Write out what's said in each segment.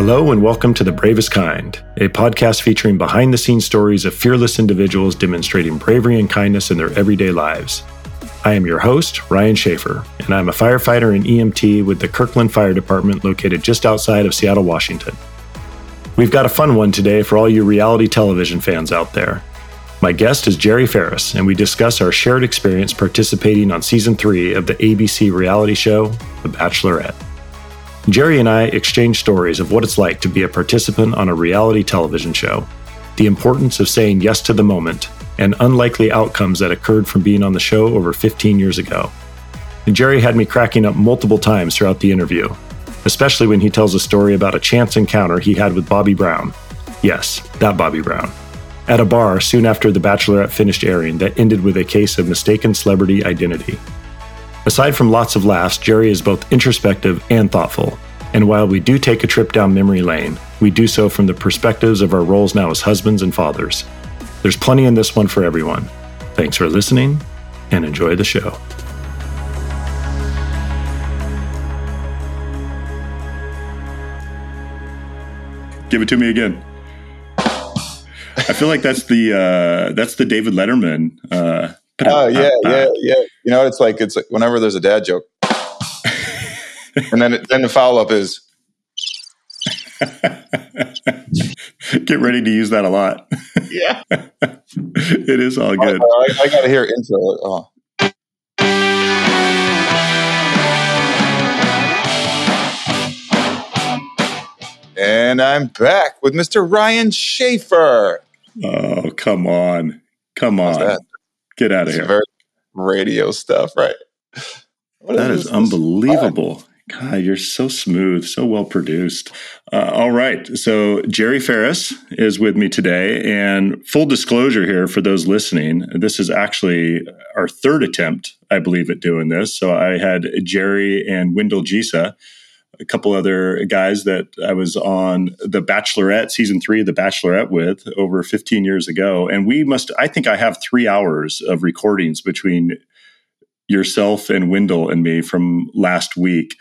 Hello and welcome to The Bravest Kind, a podcast featuring behind-the-scenes stories of fearless individuals demonstrating bravery and kindness in their everyday lives. I am your host, Ryan Sheaffer, and I'm a firefighter and EMT with the Kirkland Fire Department located just outside of Seattle, Washington. We've got a fun one today for all you reality television fans out there. My guest is Jerry Ferris, and we discuss our shared experience participating on Season 3 of the ABC reality show, The Bachelorette. Jerry and I exchange stories of what it's like to be a participant on a reality television show, the importance of saying yes to the moment, and unlikely outcomes that occurred from being on the show over 15 years ago. And Jerry had me cracking up multiple times throughout the interview, especially when he tells a story about a chance encounter he had with Bobby Brown. Yes, that Bobby Brown. At a bar soon after The Bachelorette finished airing that ended with a case of mistaken celebrity identity. Aside from lots of laughs, Jerry is both introspective and thoughtful. And while we do take a trip down memory lane, we do so from the perspectives of our roles now as husbands and fathers. There's plenty in this one for everyone. Thanks for listening and enjoy the show. Give it to me again. I feel like that's the David Letterman. Oh yeah. You know, it's like whenever there's a dad joke, and then the follow up is get ready to use that a lot. Yeah, it is all good. I got to hear intro. Oh. And I'm back with Mr. Ryan Sheaffer. Oh, come on. Get out of here. Very radio stuff, right? That is unbelievable. God, you're so smooth, so well produced. All right. So Jerry Ferris is with me today. And full disclosure here for those listening, this is actually our third attempt, I believe, at doing this. So I had Jerry and Wendell Gisa, a couple other guys that I was on The Bachelorette, Season 3 of The Bachelorette with over 15 years ago. And I think I have 3 hours of recordings between yourself and Wendell and me from last week,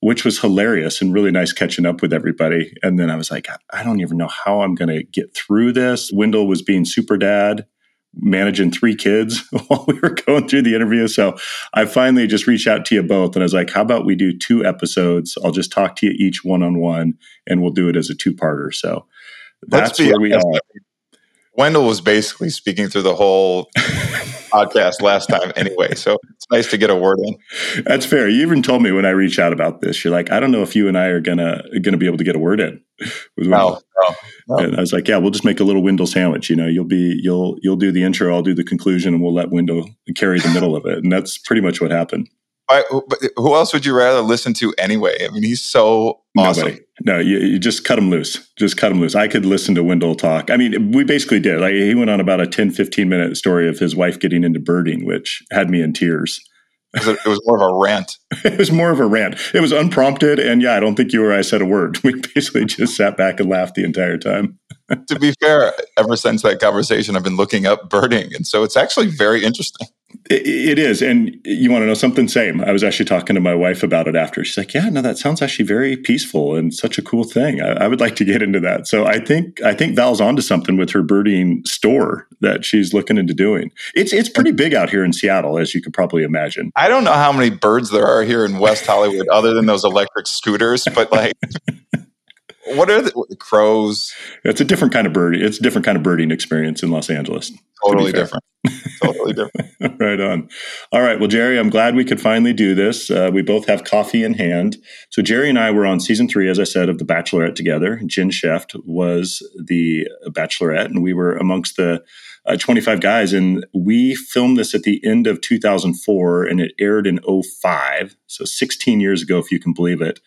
which was hilarious and really nice catching up with everybody. And then I was like, I don't even know how I'm going to get through this. Wendell was being super dad, managing 3 kids while we were going through the interview. So I finally just reached out to you both and I was like, how about we do 2 episodes? I'll just talk to you each one-on-one and we'll do it as a 2-parter. So that's where we are. Wendell was basically speaking through the whole podcast last time anyway. So it's nice to get a word in. That's fair. You even told me when I reached out about this, you're like, I don't know if you and I are going to be able to get a word in. No. And I was like, yeah, we'll just make a little Wendell sandwich. You know, you'll do the intro, I'll do the conclusion, and we'll let Wendell carry the middle of it. And that's pretty much what happened. But who else would you rather listen to anyway? I mean, he's so awesome. Nobody. No, you just cut him loose. I could listen to Wendell talk. I mean, we basically did. Like, he went on about a 10, 15-minute story of his wife getting into birding, which had me in tears. It was more of a rant. It was unprompted. And yeah, I don't think you or I said a word. We basically just sat back and laughed the entire time. To be fair, ever since that conversation, I've been looking up birding. And so it's actually very interesting. It is. And you want to know something? Same. I was actually talking to my wife about it after. She's like, yeah, no, that sounds actually very peaceful and such a cool thing. I would like to get into that. So I think Val's onto something with her birding store that she's looking into doing. It's pretty big out here in Seattle, as you could probably imagine. I don't know how many birds there are here in West Hollywood other than those electric scooters, but like... What are the crows? It's a different kind of birding. It's a different kind of birding experience in Los Angeles. Totally different. Right on. All right. Well, Jerry, I'm glad we could finally do this. We both have coffee in hand. So Jerry and I were on Season 3, as I said, of The Bachelorette together. Jen Schefft was the Bachelorette, and we were amongst the 25 guys. And we filmed this at the end of 2004, and it aired in 2005. So 16 years ago, if you can believe it.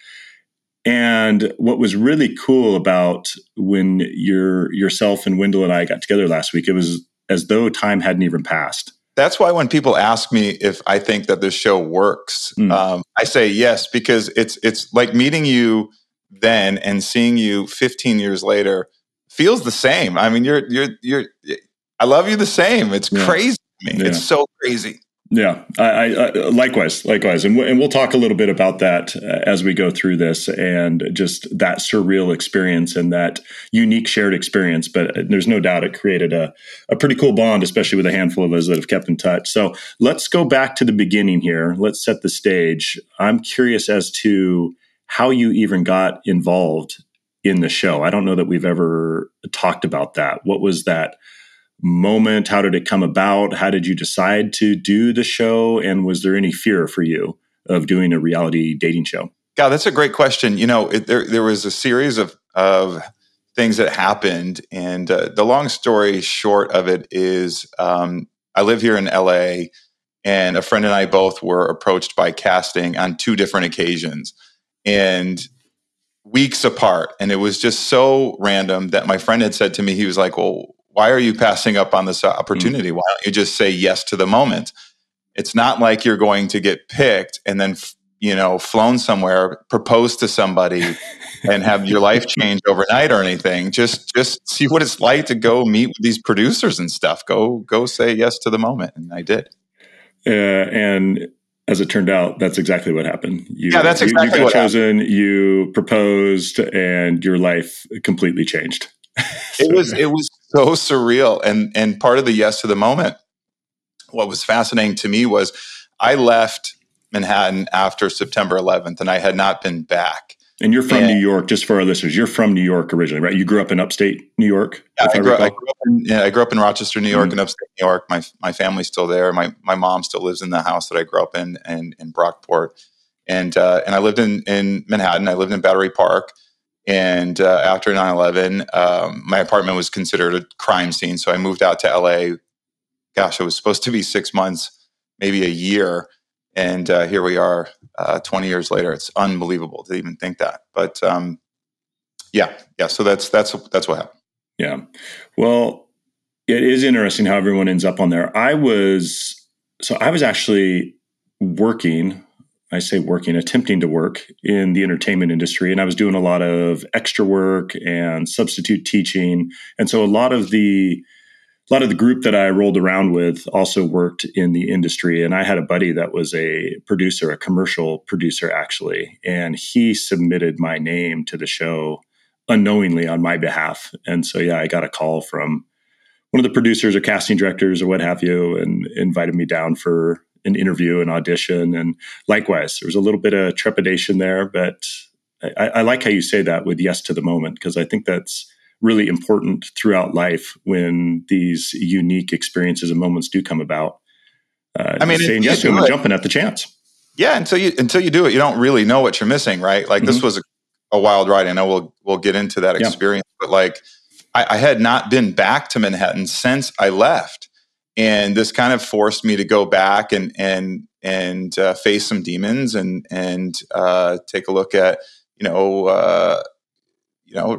And what was really cool about when yourself and Wendell and I got together last week, it was as though time hadn't even passed. That's why when people ask me if I think that this show works, I say yes, because it's like meeting you then and seeing you 15 years later feels the same. I mean, I love you the same. It's crazy to me. Yeah. It's so crazy. Yeah, I likewise. And we'll talk a little bit about that as we go through this, and just that surreal experience and that unique shared experience. But there's no doubt it created a pretty cool bond, especially with a handful of us that have kept in touch. So let's go back to the beginning here. Let's set the stage. I'm curious as to how you even got involved in the show. I don't know that we've ever talked about that. What was that moment? How did it come about? How did you decide to do the show? And was there any fear for you of doing a reality dating show? God, that's a great question. You know, there was a series of things that happened. And the long story short of it is I live here in LA, and a friend and I both were approached by casting on two different occasions and weeks apart. And it was just so random that my friend had said to me, he was like, well, why are you passing up on this opportunity? Why don't you just say yes to the moment? It's not like you're going to get picked and then, flown somewhere, propose to somebody and have your life change overnight or anything. Just see what it's like to go meet with these producers and stuff. Go say yes to the moment. And I did. And as it turned out, that's exactly what happened. You got chosen, happened. You proposed, and your life completely changed. It was so surreal. And part of the yes to the moment, what was fascinating to me was I left Manhattan after September 11th and I had not been back. And you're from New York, just for our listeners, you're from New York originally, right? You grew up in upstate New York? Yeah, I grew up in Rochester, New York, and upstate New York. My family's still there. My mom still lives in the house that I grew up in, and in Brockport. And I lived in Manhattan. I lived in Battery Park. And after 9/11, my apartment was considered a crime scene. So I moved out to LA. Gosh, it was supposed to be 6 months, maybe a year. And here we are 20 years later. It's unbelievable to even think that. But yeah. So that's what happened. Yeah. Well, it is interesting how everyone ends up on there. I was actually attempting to work in the entertainment industry. And I was doing a lot of extra work and substitute teaching. And so a lot of the group that I rolled around with also worked in the industry. And I had a buddy that was a producer, a commercial producer, actually. And he submitted my name to the show unknowingly on my behalf. And so, yeah, I got a call from one of the producers or casting directors or what have you, and invited me down for an interview, an audition. And likewise, there was a little bit of trepidation there, but I like how you say that with yes to the moment, because I think that's really important throughout life when these unique experiences and moments do come about. Saying yes to them and jumping at the chance. Yeah. Until you do it, you don't really know what you're missing, right? Like this was a wild ride. I know we'll get into that experience, but like I had not been back to Manhattan since I left. And this kind of forced me to go back and face some demons and take a look at,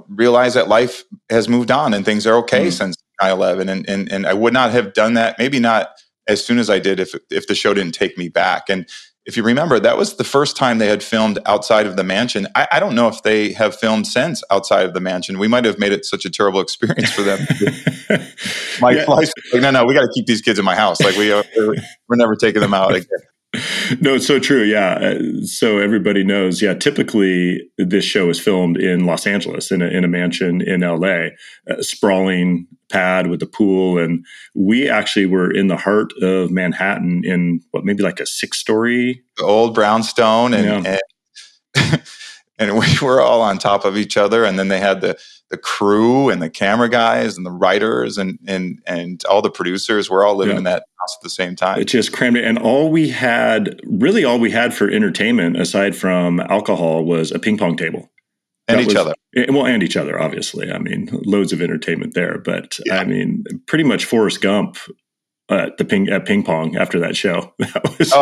realize that life has moved on and things are okay since 9/11. And I would not have done that, maybe not as soon as I did if the show didn't take me back. And if you remember, that was the first time they had filmed outside of the mansion. I don't know if they have filmed since outside of the mansion. We might have made it such a terrible experience for them. Life's like, no, we got to keep these kids in my house. Like we're never taking them out again. No, it's so true. Yeah. So everybody knows. Yeah. Typically, this show is filmed in Los Angeles in a mansion in LA, a sprawling pad with a pool. And we actually were in the heart of Manhattan in maybe a 6-story old brownstone. And we were all on top of each other. And then they had the crew and the camera guys and the writers and all the producers were all living in that house at the same time. It just crammed it. And all we had for entertainment, aside from alcohol, was a ping pong table. And each other, obviously. I mean, loads of entertainment there. But I mean, pretty much Forrest Gump at ping pong after that show. That was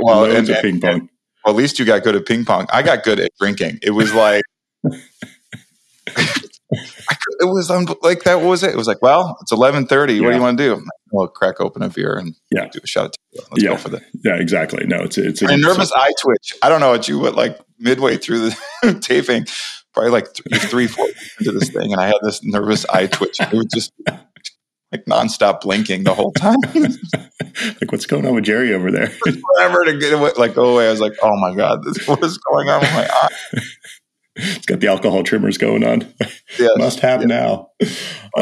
loads of ping pong. Well, at least you got good at ping pong. I got good at drinking. It was like... That was it. It was like, well, it's 11:30. Yeah. What do you want to do? We'll crack open a beer and do a shot of tequila. Let's go for that. Yeah, exactly. No, it's a nervous eye twitch. I don't know what you would like midway through the taping, probably like three, 4 into this thing. And I had this nervous eye twitch. It was just, like nonstop blinking the whole time. Like, what's going on with Jerry over there? Forever to get away, like go away. I was like, oh my God, what is going on with my eye? It's got the alcohol trimmers going on. Yes, must have now.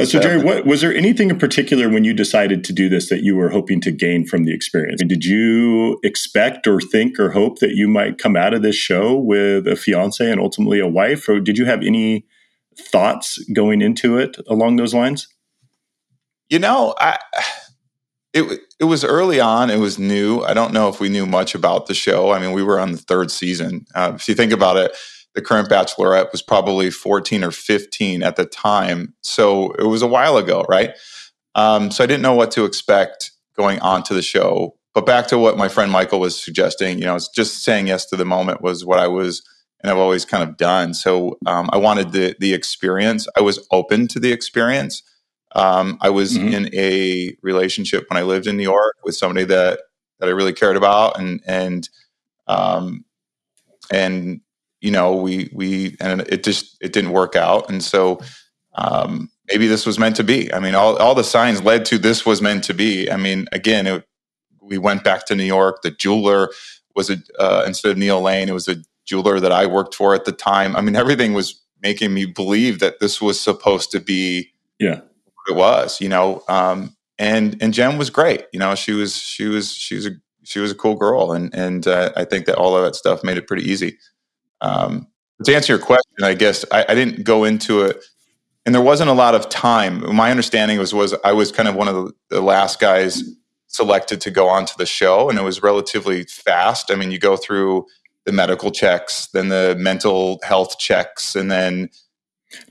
So Jerry, was there anything in particular when you decided to do this that you were hoping to gain from the experience? I mean, did you expect or think or hope that you might come out of this show with a fiance and ultimately a wife? Or did you have any thoughts going into it along those lines? You know, it was early on. It was new. I don't know if we knew much about the show. I mean, we were on the third season. If you think about it, the current Bachelorette was probably 14 or 15 at the time. So it was a while ago, right? So I didn't know what to expect going on to the show. But back to what my friend Michael was suggesting, you know, it's just saying yes to the moment was what I was, and I've always kind of done. So I wanted the experience. I was open to the experience. I was in a relationship when I lived in New York with somebody that I really cared about. And you know, it didn't work out. And so maybe this was meant to be. I mean, all the signs led to this was meant to be. I mean, again, we went back to New York. The jeweler was, instead of Neil Lane, it was a jeweler that I worked for at the time. I mean, everything was making me believe that this was supposed to be what it was, you know. And Jen was great. You know, she was a cool girl. And I think that all of that stuff made it pretty easy. To answer your question, I guess I didn't go into it, and there wasn't a lot of time. My understanding was I was kind of one of the last guys selected to go onto the show, and it was relatively fast. I mean, you go through the medical checks, then the mental health checks, and then.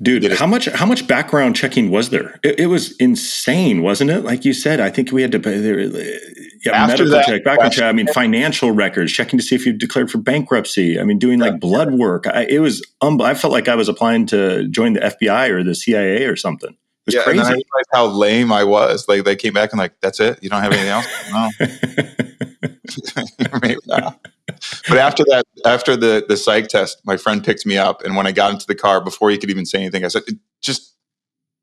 Dude, how much background checking was there? It was insane, wasn't it? Like you said, I think we had to pay medical check, background check. I mean, financial records, checking to see if you've declared for bankruptcy. I mean, doing like blood work. I felt like I was applying to join the FBI or the CIA or something. It was crazy. And I realized how lame I was. Like they came back and like, that's it? You don't have anything else? No. Maybe not. But after that, after the psych test, my friend picked me up. And when I got into the car, before he could even say anything, I said, just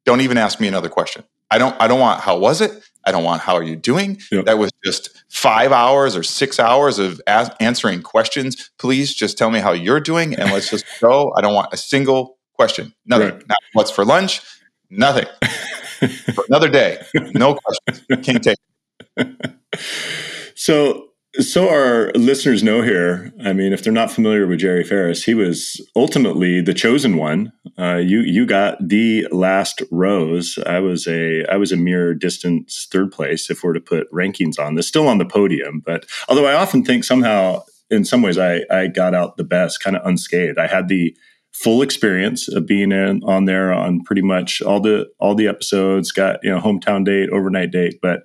don't even ask me another question. I don't want, how was it? I don't want, how are you doing? Yep. That was just 5 hours or 6 hours of answering questions. Please just tell me how you're doing and let's just go. I don't want a single question. Nothing. Right. Not what's for lunch. Nothing. For another day. No questions. Can't take it. So our listeners know here, I mean, if they're not familiar with Jerry Ferris, he was ultimately the chosen one. You got the last rose. I was a mere distance third place if we're to put rankings on this, still on the podium. But although I often think somehow, in some ways, I got out the best, kind of unscathed. I had the full experience of being on there on pretty much all the episodes, got, you know, hometown date, overnight date, but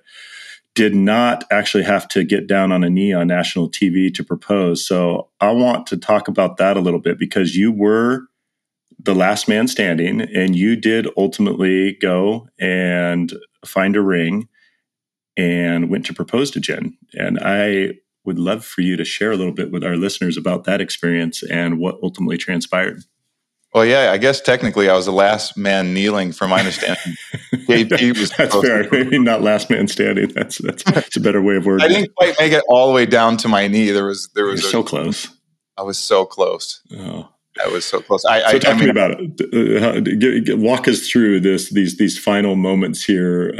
did not actually have to get down on a knee on national TV to propose. So I want to talk about that a little bit because you were the last man standing and you did ultimately go and find a ring and went to propose to Jen. And I would love for you to share a little bit with our listeners about that experience and what ultimately transpired. Well, yeah, I guess technically I was the last man kneeling, from my understanding. JP was that's fair. Maybe not last man standing. That's a better way of wording. I didn't quite make it all the way down to my knee. You're so close. I was so close. Oh, I was so close. Talk to me about it. Walk us through these final moments here.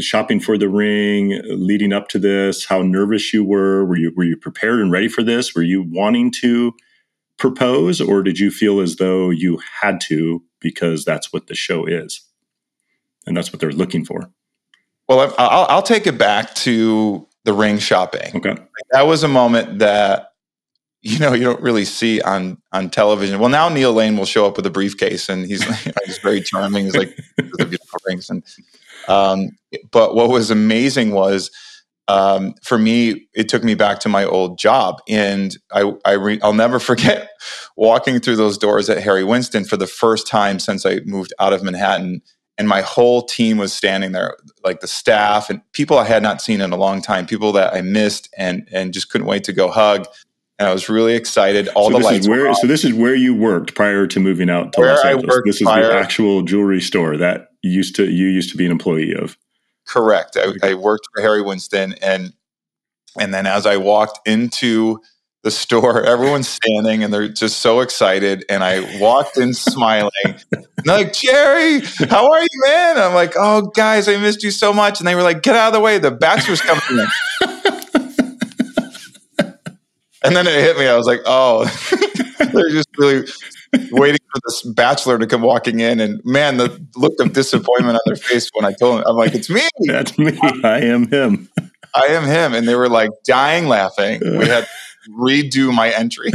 Shopping for the ring, leading up to this. How nervous you were? Were you prepared and ready for this? Were you wanting to propose, or did you feel as though you had to because that's what the show is and that's what they're looking for? Well, I'll take it back to the ring shopping. Okay. That was a moment that, you know, you don't really see on television. Well, now Neil Lane will show up with a briefcase and he's very charming. He's like, the beautiful rings. And, but what was amazing was, for me, it took me back to my old job, and I'll never forget walking through those doors at Harry Winston for the first time since I moved out of Manhattan, and my whole team was standing there, like the staff and people I had not seen in a long time, people that I missed and just couldn't wait to go hug. and I was really excited. So this is where you worked prior to moving out to Los Angeles. This is the actual jewelry store that you used to be an employee of. Correct. I worked for Harry Winston, and then as I walked into the store, everyone's standing and they're just so excited. And I walked in smiling. And they're like, "Jerry, how are you, man?" And I'm like, "Oh, guys, I missed you so much." And they were like, "Get out of the way. The Bachelor's coming in." And then it hit me. I was like, oh, they're just really waiting for this Bachelor to come walking in. And man, the look of disappointment on their face when I told them, I'm like, "It's me. That's me. I am him. And they were like dying laughing. We had to redo my entry.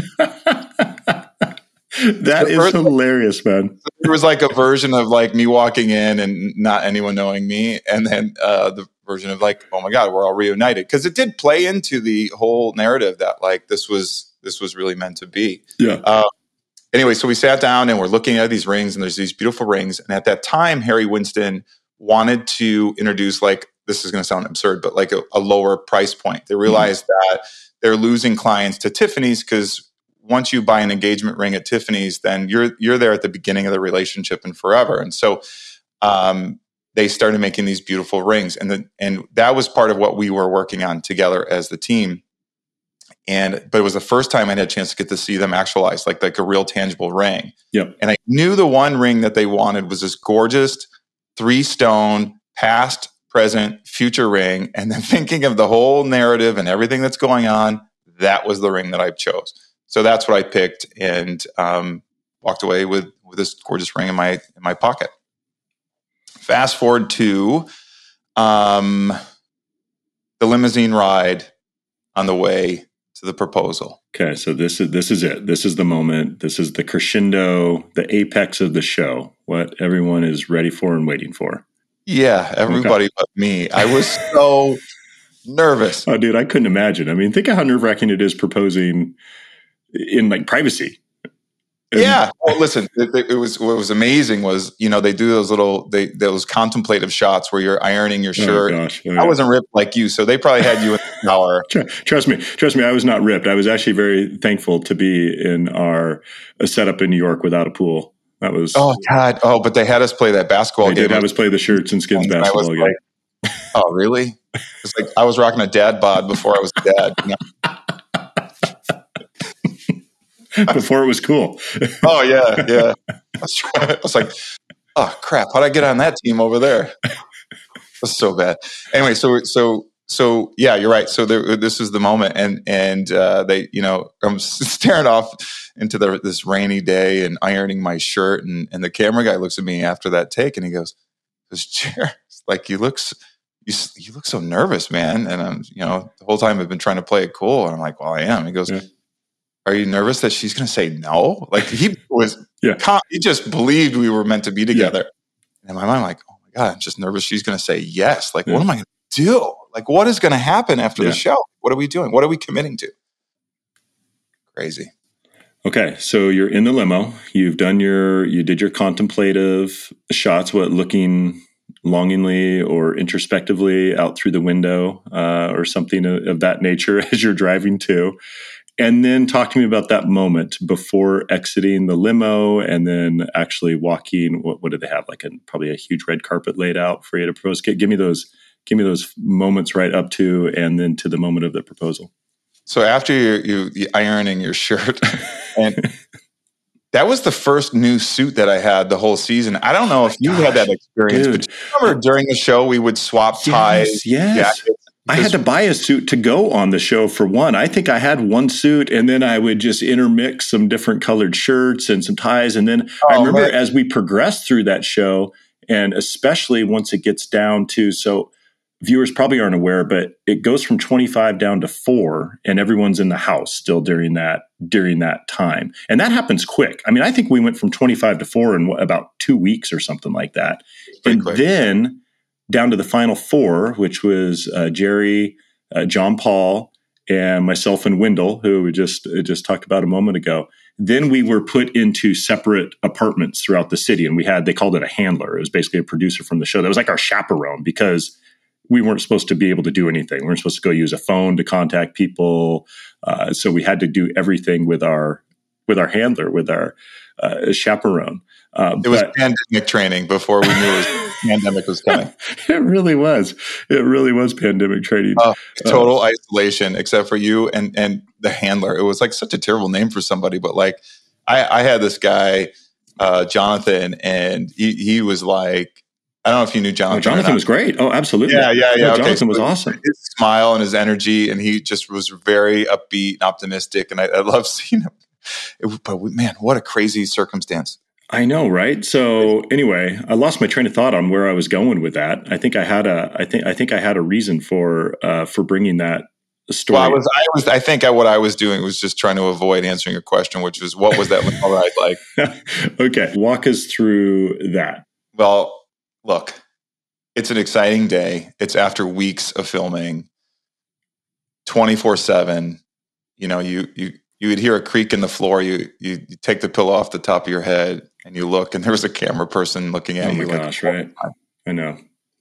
That is hilarious, man. It was like a version of like me walking in and not anyone knowing me. And then the version of like, oh my God, we're all reunited. Because it did play into the whole narrative that like this was really meant to be. Yeah. Anyway, so we sat down and we're looking at these rings, and there's these beautiful rings. And at that time, Harry Winston wanted to introduce, like, this is going to sound absurd, but like a lower price point. They realized that they're losing clients to Tiffany's, because once you buy an engagement ring at Tiffany's, then you're there at the beginning of the relationship and forever. And so they started making these beautiful rings, and that was part of what we were working on together as the team. But it was the first time I had a chance to get to see them actualized, like a real tangible ring. Yep. And I knew the one ring that they wanted was this gorgeous 3-stone past, present, future ring. And then thinking of the whole narrative and everything that's going on, that was the ring that I chose. So that's what I picked, and walked away with this gorgeous ring in my pocket. Fast forward to the limousine ride on the way to the proposal. Okay, so this is it. This is the moment. This is the crescendo, the apex of the show. What everyone is ready for and waiting for. Yeah, everybody but me. I was so nervous. Oh, dude, I couldn't imagine. I mean, think of how nerve-wracking it is proposing in like privacy. Yeah. Well, listen, it was, what was amazing was, you know, they do those little, those contemplative shots where you're ironing your shirt. Oh, gosh. Oh, yeah. I wasn't ripped like you, so they probably had you in the shower. Trust me. I was not ripped. I was actually very thankful to be in a setup in New York without a pool. That was, oh God. Oh, but they had us play that basketball game. They did have us play the shirts and skins basketball game. Like, oh, really? It's like, I was rocking a dad bod before I was a dad. You know? Before it was cool. Oh, yeah, yeah. I was like, oh, crap. How'd I get on that team over there? That's so bad. Anyway, so yeah, you're right. So this is the moment. And they, you know, I'm staring off into this rainy day and ironing my shirt. And the camera guy looks at me after that take and he goes, you look so nervous, man. And I'm, you know, the whole time I've been trying to play it cool. And I'm like, well, I am. He goes, yeah. Are you nervous that she's going to say no? Like he was, he just believed we were meant to be together. Yeah. And in my mind, I'm like, oh my God, I'm just nervous she's going to say yes. Like, what am I going to do? Like, what is going to happen after the show? What are we doing? What are we committing to? Crazy. Okay. So you're in the limo. You've done you did your contemplative shots, looking longingly or introspectively out through the window or something of that nature as you're driving to. And then talk to me about that moment before exiting the limo and then actually walking. What did they have? Like probably a huge red carpet laid out for you to propose. Give me those moments right up to and then to the moment of the proposal. So after you're ironing your shirt, and that was the first new suit that I had the whole season. I don't know if you had that experience, dude. But you remember during the show we would swap ties. Yes. Jackets. I had to buy a suit to go on the show for one. I think I had one suit, and then I would just intermix some different colored shirts and some ties. And then I remember as we progressed through that show, and especially once it gets down to, so viewers probably aren't aware, but it goes from 25 down to 4, and everyone's in the house still during that time. And that happens quick. I mean, I think we went from 25 to 4 in about 2 weeks or something like that. And quick. Then down to the final 4, which was Jerry, John Paul, and myself and Wendell, who we just talked about a moment ago. Then we were put into separate apartments throughout the city, and they called it a handler. It was basically a producer from the show that was like our chaperone, because we weren't supposed to be able to do anything. We weren't supposed to go use a phone to contact people. So we had to do everything with our handler, with our chaperone. It was pandemic training before we knew pandemic was coming. It really was. It really was pandemic training. Total isolation, except for you and the handler. It was like such a terrible name for somebody, but like I had this guy, Jonathan, and he was like, I don't know if you knew Jonathan. Oh, Jonathan was great. Oh, absolutely. Yeah. Okay. Jonathan was awesome. His smile and his energy, and he just was very upbeat and optimistic, and I love seeing him. But man, what a crazy circumstance. I know, right? So anyway, I lost my train of thought on where I was going with that. I think I had a reason for bringing that story. Well, what I was doing was just trying to avoid answering your question, which was, what was that ride like? Okay, walk us through that. Well, look, it's an exciting day. It's after weeks of filming, 24/7. You know, you would hear a creak in the floor. You take the pillow off the top of your head and you look, and there was a camera person looking at you. Oh my gosh, like, right? I know.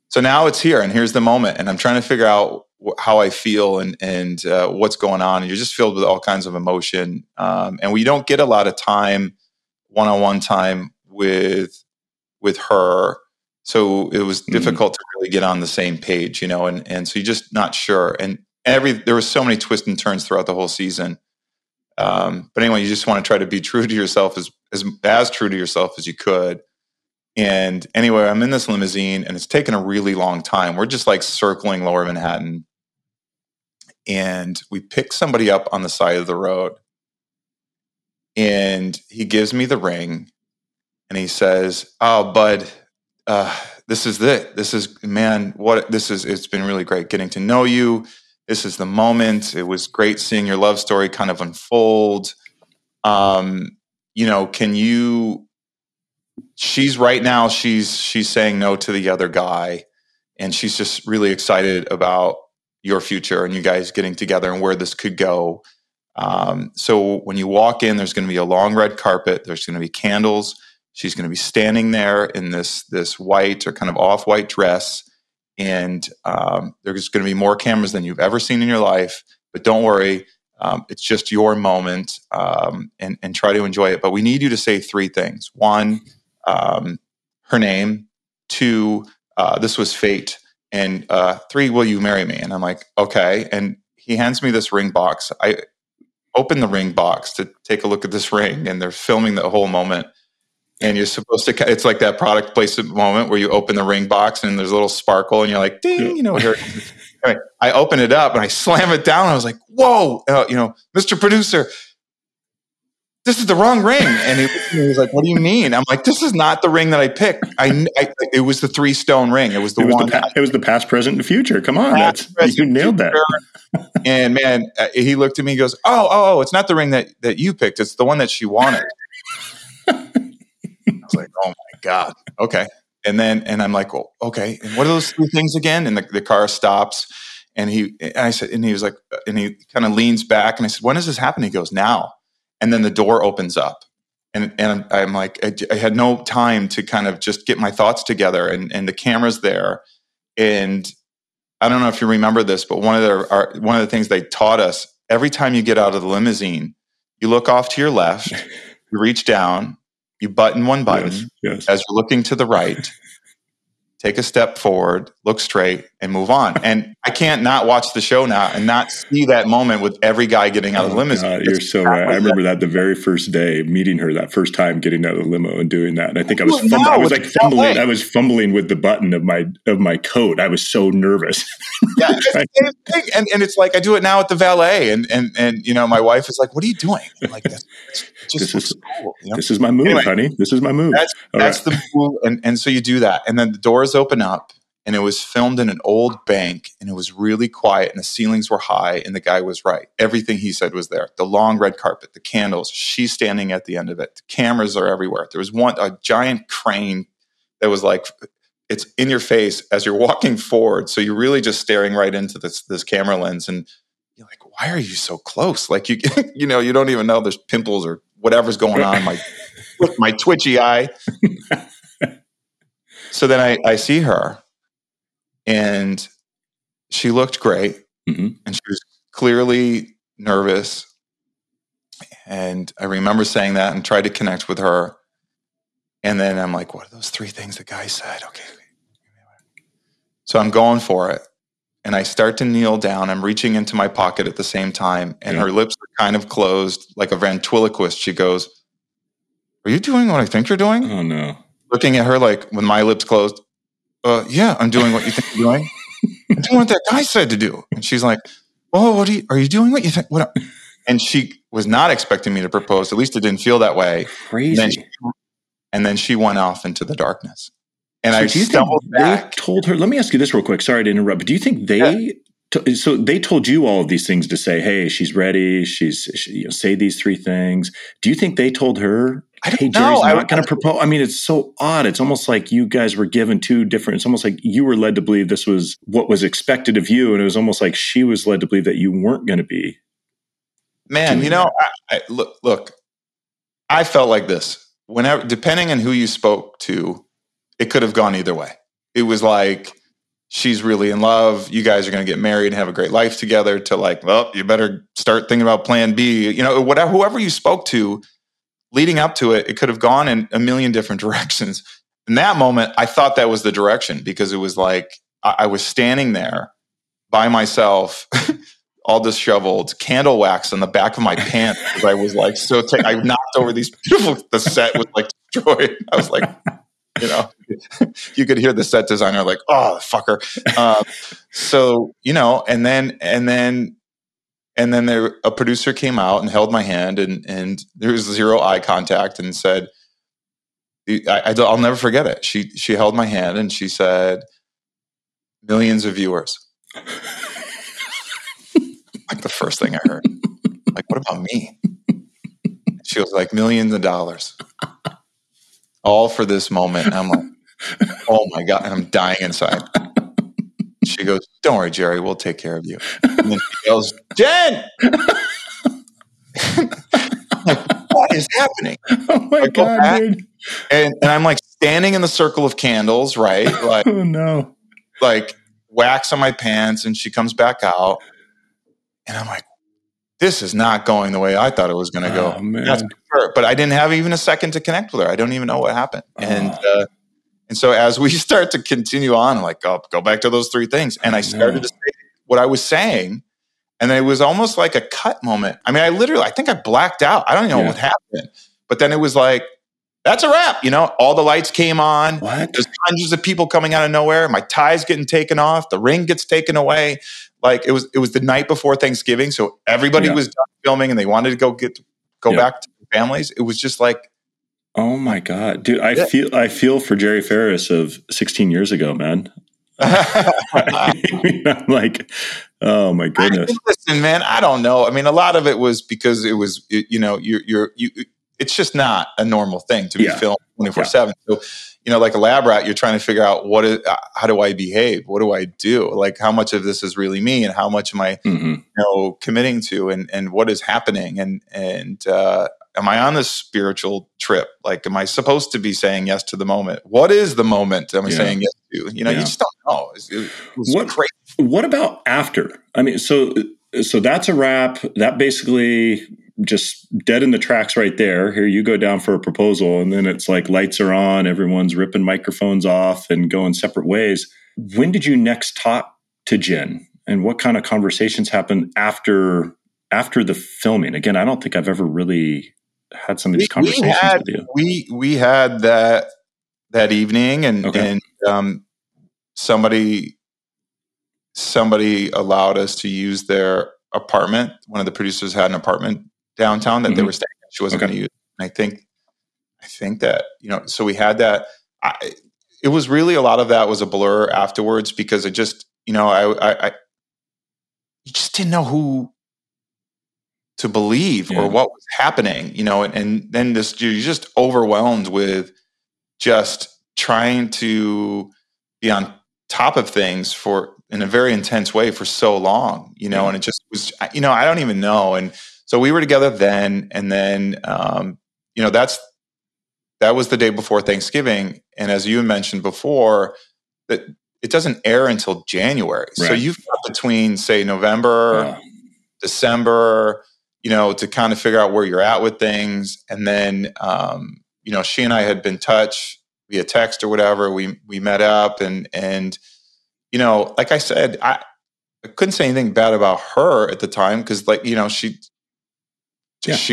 So now it's here, and here's the moment, and I'm trying to figure out how I feel and what's going on. And you're just filled with all kinds of emotion, and we don't get a lot of time, one-on-one time with her. So it was difficult to really get on the same page, you know. And so you're just not sure. And there were so many twists and turns throughout the whole season. But anyway, you just want to try to be true to yourself, as true to yourself as you could. And anyway, I'm in this limousine, and it's taken a really long time. We're just like circling Lower Manhattan, and we pick somebody up on the side of the road, and he gives me the ring, and he says, "Oh, bud, this is it. This is, man, what this is. It's been really great getting to know you. This is the moment. It was great seeing your love story kind of unfold. You know, she's right now, she's saying no to the other guy, and she's just really excited about your future and you guys getting together and where this could go. So when you walk in, there's going to be a long red carpet. There's going to be candles. She's going to be standing there in this white or kind of off-white dress. And there's going to be more cameras than you've ever seen in your life. But don't worry, it's just your moment, and try to enjoy it. But we need you to say three things. One, her name. Two, this was fate. And three, will you marry me?" And I'm like, okay. And he hands me this ring box. I open the ring box to take a look at this ring, and they're filming the whole moment. And you're supposed to, it's like that product placement moment where you open the ring box and there's a little sparkle and you're like, ding, you know, here. Anyway, I open it up and I slam it down. And I was like, whoa, Mr. Producer, this is the wrong ring. And he was like, what do you mean? I'm like, this is not the ring that I picked. It was the 3-stone ring. It was the one. It was the past, present, and future. Come on. You nailed that. And man, he looked at me and goes, oh, it's not the ring that you picked. It's the one that she wanted. I was like, oh my God. Okay. And I'm like, well, okay. And what are those three things again? And the car stops, and he kind of leans back, and I said, when does this happen? He goes, now. And then the door opens up, and I'm like, I had no time to kind of just get my thoughts together, and the camera's there. And I don't know if you remember this, but one of the things they taught us, every time you get out of the limousine, you look off to your left, you reach down, you button one button. Yes. As you're looking to the right, take a step forward, look straight, and move on. And I can't not watch the show now and not see that moment with every guy getting out of the limousine. You're so right. I remember that the very first day, meeting her that first time, getting out of the limo and doing that. And I think I was fumbling with the button of my coat. I was so nervous. Yeah, it's the same thing. And it's like, I do it now at the valet, and you know, my wife is like, what are you doing? I'm like, this is my move, anyway, honey. This is my move. That's right. The move. And so you do that. And then the doors open up, and it was filmed in an old bank, and it was really quiet, and the ceilings were high, and the guy was right. Everything he said was there. The long red carpet, the candles, she's standing at the end of it. The cameras are everywhere. There was a giant crane that was like, it's in your face as you're walking forward. So you're really just staring right into this camera lens, and you're like, why are you so close? Like you know, you don't even know there's pimples or whatever's going on. My twitchy eye. So then I see her, and she looked great, mm-hmm. and she was clearly nervous. And I remember saying that and tried to connect with her. And then I'm like, what are those three things the guy said? Okay. So I'm going for it. And I start to kneel down. I'm reaching into my pocket at the same time. And yeah. her lips are kind of closed like a ventriloquist. She goes, are you doing what I think you're doing? Oh, no. Looking at her like with my lips closed. Yeah, I'm doing what you think you're doing. I'm doing what that guy said to do. And she's like, oh, what are you doing what you think? What? And she was not expecting me to propose. At least it didn't feel that way. Crazy. And then she went off into the darkness. And so I stumbled back. They told her, let me ask you this real quick. Sorry to interrupt. But do you think so they told you all of these things to say, hey, she's ready. Say these three things. Do you think they told her? I don't know. Jerry's not going to propose. I mean, it's so odd. It's almost like you guys were given two different. It's almost like you were led to believe this was what was expected of you, and it was almost like she was led to believe that you weren't going to be. Man, you know, I look. I felt like this. Whenever, depending on who you spoke to, it could have gone either way. It was like, she's really in love. You guys are going to get married and have a great life together. To like, well, you better start thinking about plan B. You know, whatever. Whoever you spoke to. Leading up to it, it could have gone in a million different directions. In that moment, I thought that was the direction because it was like I was standing there by myself, all disheveled, candle wax on the back of my pants. Because I was like, I knocked over these beautiful, the set was like destroyed. I was like, you know, you could hear the set designer like, oh, fucker. So, you know, and then a producer came out and held my hand, and there was zero eye contact, and said, "I'll never forget it." She held my hand and she said, "Millions of viewers." Like the first thing I heard. Like, what about me? She was like, "Millions of dollars, all for this moment." And I'm like, "Oh my God!" And I'm dying inside. She goes, "Don't worry, Jerry, we'll take care of you." And then she yells, "Jen!" Like, what is happening? Oh my God, dude. And I'm like standing in the circle of candles, right? Like, oh no. Like wax on my pants, and she comes back out. And I'm like, this is not going the way I thought it was going to go. Man. That's her. But I didn't have even a second to connect with her. I don't even know what happened. And so as we start to continue on, I'm like, oh, go back to those three things. And I started to say what I was saying. And it was almost like a cut moment. I mean, I think I blacked out. I don't know what happened. But then it was like, that's a wrap. You know, all the lights came on. What? There's hundreds of people coming out of nowhere. My tie's getting taken off. The ring gets taken away. Like it was the night before Thanksgiving. So everybody was done filming and they wanted to go back to their families. It was just like, oh my God, dude! I feel for Jerry Ferris of 16 years ago, man. I mean, I'm like, oh my goodness! Listen, man, I don't know. I mean, a lot of it was because it's just not a normal thing to be filmed 24/7. So, you know, like a lab rat, you're trying to figure out how do I behave? What do I do? Like, how much of this is really me, and how much am I, you know, committing to, and what is happening, and. Am I on this spiritual trip? Like, am I supposed to be saying yes to the moment? What is the moment am I saying yes to? You know, you just don't know. It's crazy. What about after? I mean, so that's a wrap. That basically just dead in the tracks right there. Here you go down for a proposal, and then it's like lights are on. Everyone's ripping microphones off and going separate ways. When did you next talk to Jen? And what kind of conversations happened after the filming? Again, I don't think I've ever really had some of these conversations with you. We had that evening, and somebody allowed us to use their apartment. One of the producers had an apartment downtown that they were staying at. She wasn't going to use. And I think that, you know, so we had that. It was really, a lot of that was a blur afterwards, because you just didn't know who to believe or what was happening, you know, and then you're just overwhelmed with just trying to be on top of things in a very intense way for so long, you know, and it just was, you know, I don't even know. And so we were together then, and then, you know, that was the day before Thanksgiving. And as you mentioned before, that it doesn't air until January. Right. So you've got between, say, November, December, you know, to kind of figure out where you're at with things. And then, you know, she and I had been in touch via text or whatever. We met up and, you know, like I said, I couldn't say anything bad about her at the time. Cause like, you know, she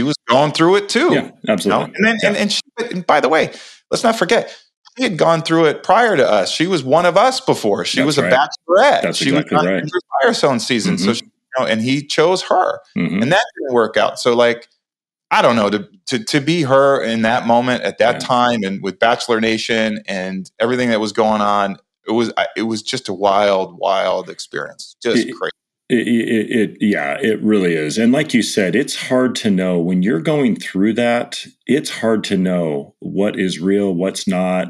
was going through it too. Yeah, absolutely. You know? And by the way, let's not forget, she had gone through it prior to us. She was one of us before. She was a bachelorette. That's she exactly was not in her Firestone season. Mm-hmm. So, she, you know, and he chose her, and that didn't work out. So, like, I don't know, to be her in that moment at that time, and with Bachelor Nation and everything that was going on, it was just a wild, wild experience. Just crazy. It really is. And like you said, it's hard to know when you're going through that. It's hard to know what is real, what's not,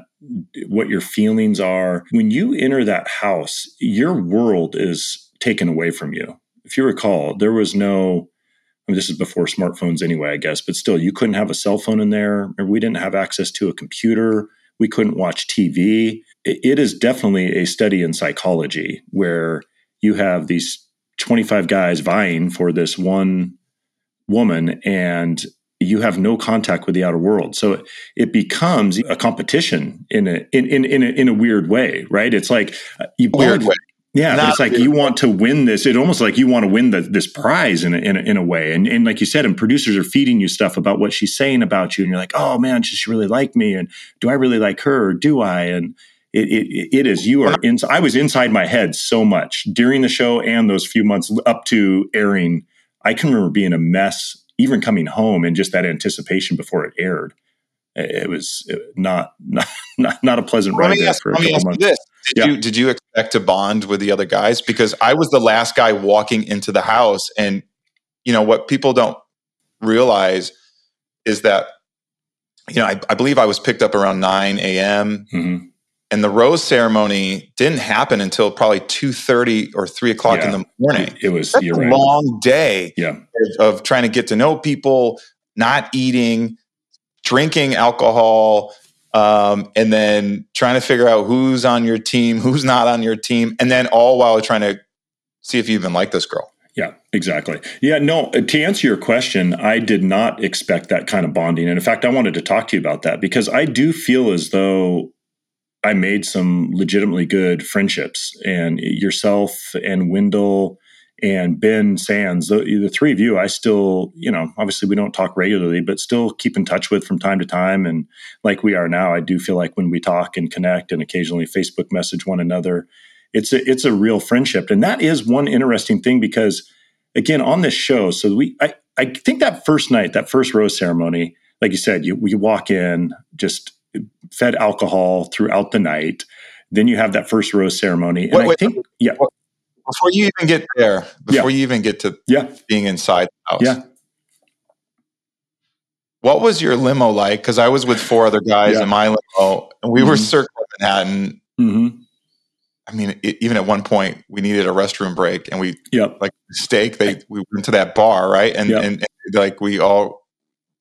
what your feelings are. When you enter that house, your world is taken away from you. If you recall, there was no, I mean, this is before smartphones anyway, I guess, but still, you couldn't have a cell phone in there. We didn't have access to a computer. We couldn't watch TV. It is definitely a study in psychology where you have these 25 guys vying for this one woman, and you have no contact with the outer world. So it becomes a competition in a weird way, right? It's like you weird way. Yeah, but it's like you want to win this. It's almost like you want to win this prize in a way. And like you said, and producers are feeding you stuff about what she's saying about you, and you're like, oh man, does she really like me? And do I really like her? Or do I? And it is, you are in. I was inside my head so much during the show and those few months up to airing. I can remember being a mess, even coming home, and just that anticipation before it aired. It was not a pleasant ride there for a couple months. Did you expect to bond with the other guys? Because I was the last guy walking into the house, and you know what people don't realize is that, you know, I believe I was picked up around 9 a.m. Mm-hmm. And the rose ceremony didn't happen until probably 2:30 or 3 o'clock in the morning. It was a long day of trying to get to know people, not eating, drinking alcohol, and then trying to figure out who's on your team, who's not on your team, and then all while trying to see if you even like this girl. Yeah, exactly. Yeah, no, to answer your question, I did not expect that kind of bonding. And in fact, I wanted to talk to you about that because I do feel as though I made some legitimately good friendships, and yourself and Wendell and Ben Sands, the three of you, I still, you know, obviously we don't talk regularly, but still keep in touch with from time to time. And like we are now, I do feel like when we talk and connect and occasionally Facebook message one another, it's a real friendship. And that is one interesting thing because, again, on this show, so I think that first night, that first rose ceremony, like you said, we walk in just fed alcohol throughout the night. Then you have that first rose ceremony. And before you even get there, you even get to being inside the house. Yeah. What was your limo like? Because I was with four other guys in my limo, and we were circling Manhattan. Mm-hmm. I mean, even at one point, we needed a restroom break, and we like mistake. We went to that bar, right? And, and like we all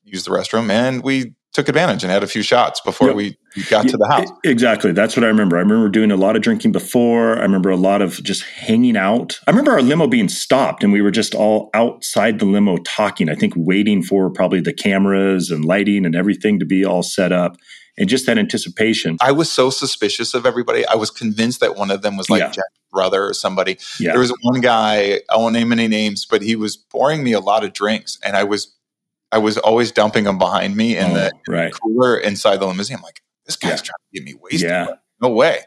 used the restroom, and we took advantage and had a few shots before we got to the house. Exactly. That's what I remember. I remember doing a lot of drinking before. I remember a lot of just hanging out. I remember our limo being stopped, and we were just all outside the limo talking, I think waiting for probably the cameras and lighting and everything to be all set up, and just that anticipation. I was so suspicious of everybody. I was convinced that one of them was like Jack's brother or somebody. Yeah. There was one guy, I won't name any names, but he was pouring me a lot of drinks, and I was always dumping them behind me in the cooler inside the limousine. I'm like, this guy's trying to get me wasted. Yeah. No way.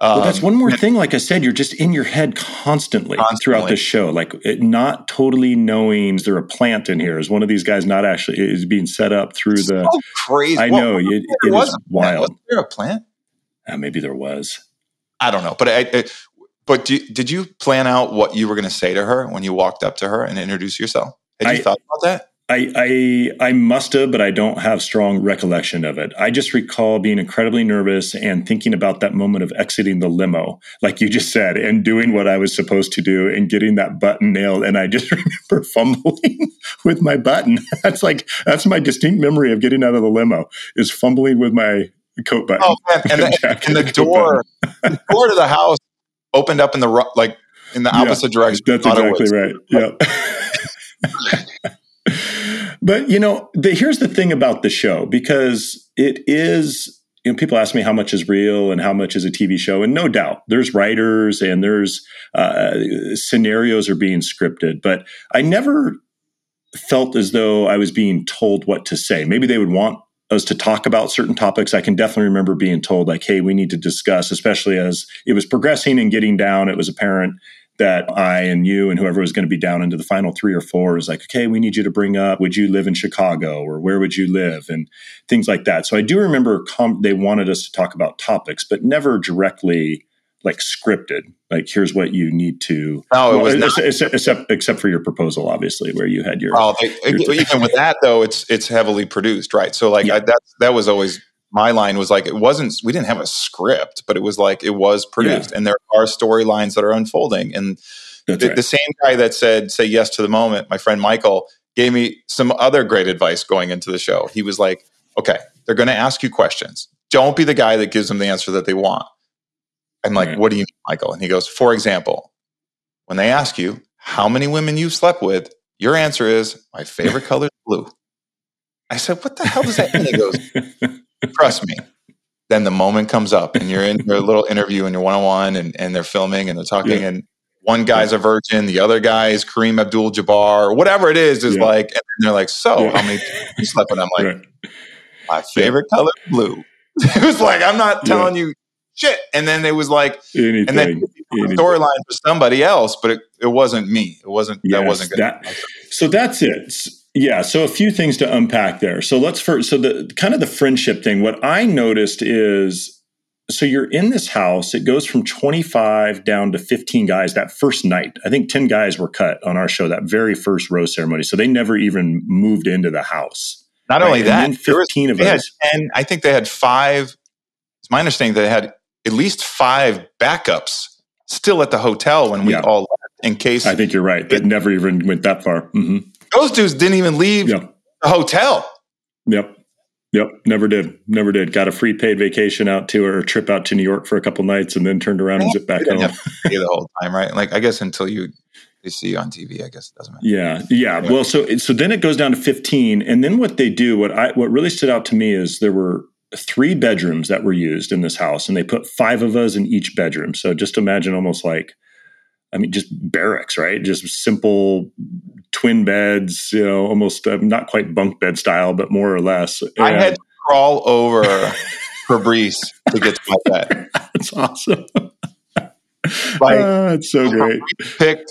Well, that's one more thing. Like I said, you're just in your head constantly throughout the show. Like not totally knowing is there a plant in here? Is one of these guys not actually is being set up through it's the... So crazy. I know. It was wild. Was there a plant? Maybe there was. I don't know. But did you plan out what you were going to say to her when you walked up to her and introduce yourself? Had you thought about that? I must have, but I don't have strong recollection of it. I just recall being incredibly nervous and thinking about that moment of exiting the limo, like you just said, and doing what I was supposed to do and getting that button nailed. And I just remember fumbling with my button. That's my distinct memory of getting out of the limo is fumbling with my coat button. Oh man! And the door to the house opened up in the opposite direction. That's exactly right. Yeah. But, you know, here's the thing about the show, because it is, you know, people ask me how much is real and how much is a TV show. And no doubt there's writers and there's scenarios are being scripted. But I never felt as though I was being told what to say. Maybe they would want us to talk about certain topics. I can definitely remember being told, like, hey, we need to discuss, especially as it was progressing and getting down, it was apparent that I and you and whoever was going to be down into the final 3 or 4 is like, okay, we need you to bring up, would you live in Chicago, or where would you live, and things like that. So I do remember they wanted us to talk about topics, but never directly like scripted, like here's what you need to. No, it was not. Except for your proposal, obviously, where you had your. Oh, even with that though, it's heavily produced, right? So like that was always. My line was like, we didn't have a script, but it was like, it was produced and there are storylines that are unfolding. And the same guy that said, say yes to the moment, my friend Michael, gave me some other great advice going into the show. He was like, okay, they're going to ask you questions. Don't be the guy that gives them the answer that they want. I'm like, what do you mean, Michael? And he goes, for example, when they ask you how many women you've slept with, your answer is, my favorite color is blue. I said, what the hell does that mean? He goes, trust me. Then the moment comes up and you're in your little interview and you're one-on-one and they're filming and they're talking and one guy's a virgin, the other guy is Kareem Abdul-Jabbar, or whatever it is like, and they're like, so how many people you slept? And I'm like, my favorite color, blue. It was like, I'm not telling you shit. And then it was like, anything, and then storyline for somebody else, but it wasn't me. It wasn't, that wasn't good. So that's it. Yeah. So a few things to unpack there. So let's first, the kind of the friendship thing, what I noticed is, so you're in this house, it goes from 25 down to 15 guys that first night. I think 10 guys were cut on our show, that very first rose ceremony. So they never even moved into the house. Not only that, and 15 of us. And I think they had 5, it's my understanding that they had at least 5 backups still at the hotel when we all left in case. I think you're right. It never even went that far. Mm-hmm. Those dudes didn't even leave the hotel. Yep. Never did. Got a free paid vacation trip out to New York for a couple nights and then turned around and zipped back home. The whole time, right? Like, I guess until they see you on TV, I guess it doesn't matter. Yeah. Anyway. Well, so then it goes down to 15. And then what they do, what really stood out to me is there were 3 bedrooms that were used in this house and they put 5 of us in each bedroom. So just imagine almost like, I mean, just barracks, right? Just simple twin beds, you know, almost not quite bunk bed style, but more or less. And I had to crawl over Fabrice to get to my bed. That's awesome. Like, it's so great.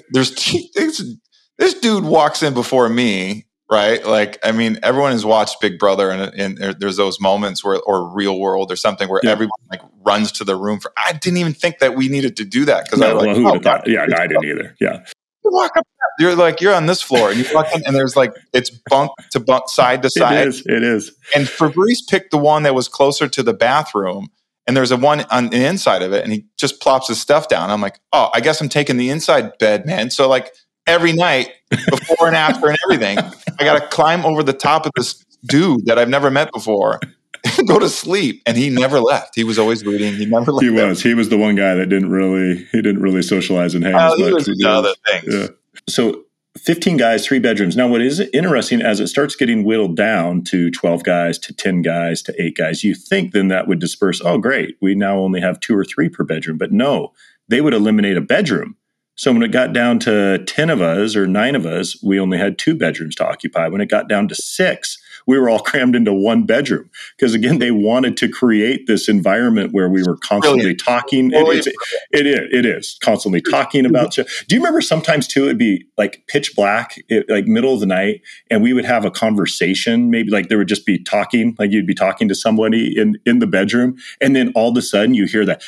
This dude walks in before me, right? Like, I mean, everyone has watched Big Brother, and there's those moments where, or Real World or something, where everyone like runs to the room for. I didn't even think that we needed to do that because who would have thought? Yeah, no, I didn't either. Yeah. You walk up, you're like, you're on this floor, and you walk in, and there's like, it's bunk to bunk, side to side. It is. And Fabrice picked the one that was closer to the bathroom, and there's a one on the inside of it, and he just plops his stuff down. I'm like, oh, I guess I'm taking the inside bed, man. So like every night, before and after and everything, I got to climb over the top of this dude that I've never met before. Go to sleep, and he never left. He was always reading. He never left. He was the one guy that didn't really socialize and hang. Oh, he was into other things. Yeah. So 15 guys, 3 bedrooms. Now, what is interesting as it starts getting whittled down to 12 guys, to 10 guys, to 8 guys, you think then that would disperse. Oh, great. We now only have 2 or 3 per bedroom, but no, they would eliminate a bedroom. So when it got down to 10 of us or 9 of us, we only had 2 bedrooms to occupy. When it got down to 6, we were all crammed into one bedroom because, again, they wanted to create this environment where we were constantly talking. It is constantly talking about. Do you remember sometimes, too, it'd be like pitch black, like middle of the night, and we would have a conversation. Maybe like there would just be talking, like you'd be talking to somebody in the bedroom. And then all of a sudden you hear that,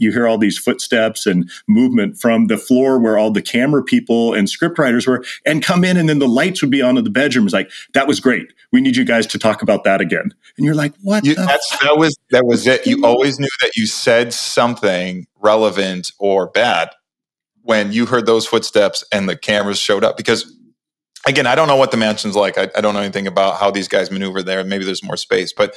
you hear all these footsteps and movement from the floor where all the camera people and script writers were, and come in, and then the lights would be on in the bedroom. It's like, that was great. We need you guys to talk about that again. And you're like, what? That was it. You always knew that you said something relevant or bad when you heard those footsteps and the cameras showed up. Because, again, I don't know what the mansion's like. I don't know anything about how these guys maneuver there. Maybe there's more space. But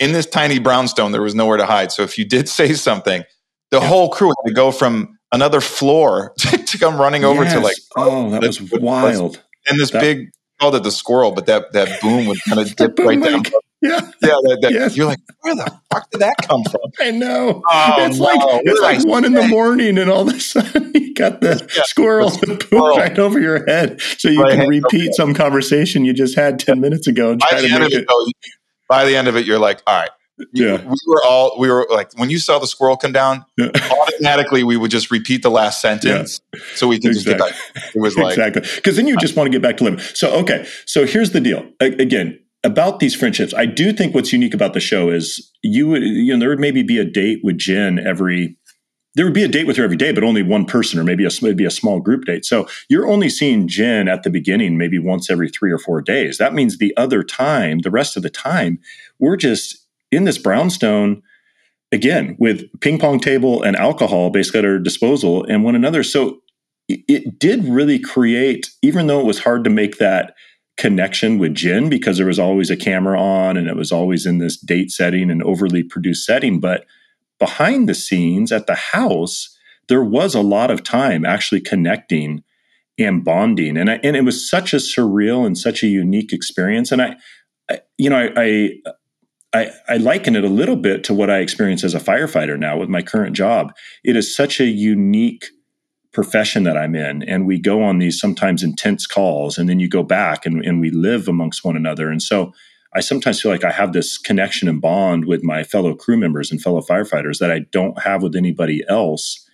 in this tiny brownstone, there was nowhere to hide. So if you did say something, the whole crew had to go from another floor to come running over to like, that was wild. And this big, called it the squirrel, but that boom would kind of dip right down. You're like, where the fuck did that come from? I know. It's like 1 a.m. and all of a sudden you got the squirrel that pooped right over your head. So you can repeat some conversation you just had 10 minutes ago. And by the end of it, you're like, all right. We were like, when you saw the squirrel come down, automatically we would just repeat the last sentence so we could just get back. It was like, because then you just want to get back to living. So, okay. So here's the deal. Again, about these friendships, I do think what's unique about the show is there would maybe be a date with Jen there would be a date with her every day, but only one person, or maybe a small group date. So you're only seeing Jen at the beginning, maybe once every 3 or 4 days. That means the rest of the time, we're just in this brownstone, again, with ping pong table and alcohol basically at our disposal and one another. So it did really create, even though it was hard to make that connection with Jen because there was always a camera on and it was always in this date setting and overly produced setting. But behind the scenes at the house, there was a lot of time actually connecting and bonding. And it was such a surreal and such a unique experience. And I liken it a little bit to what I experience as a firefighter now with my current job. It is such a unique profession that I'm in. And we go on these sometimes intense calls and then you go back and we live amongst one another. And so I sometimes feel like I have this connection and bond with my fellow crew members and fellow firefighters that I don't have with anybody else,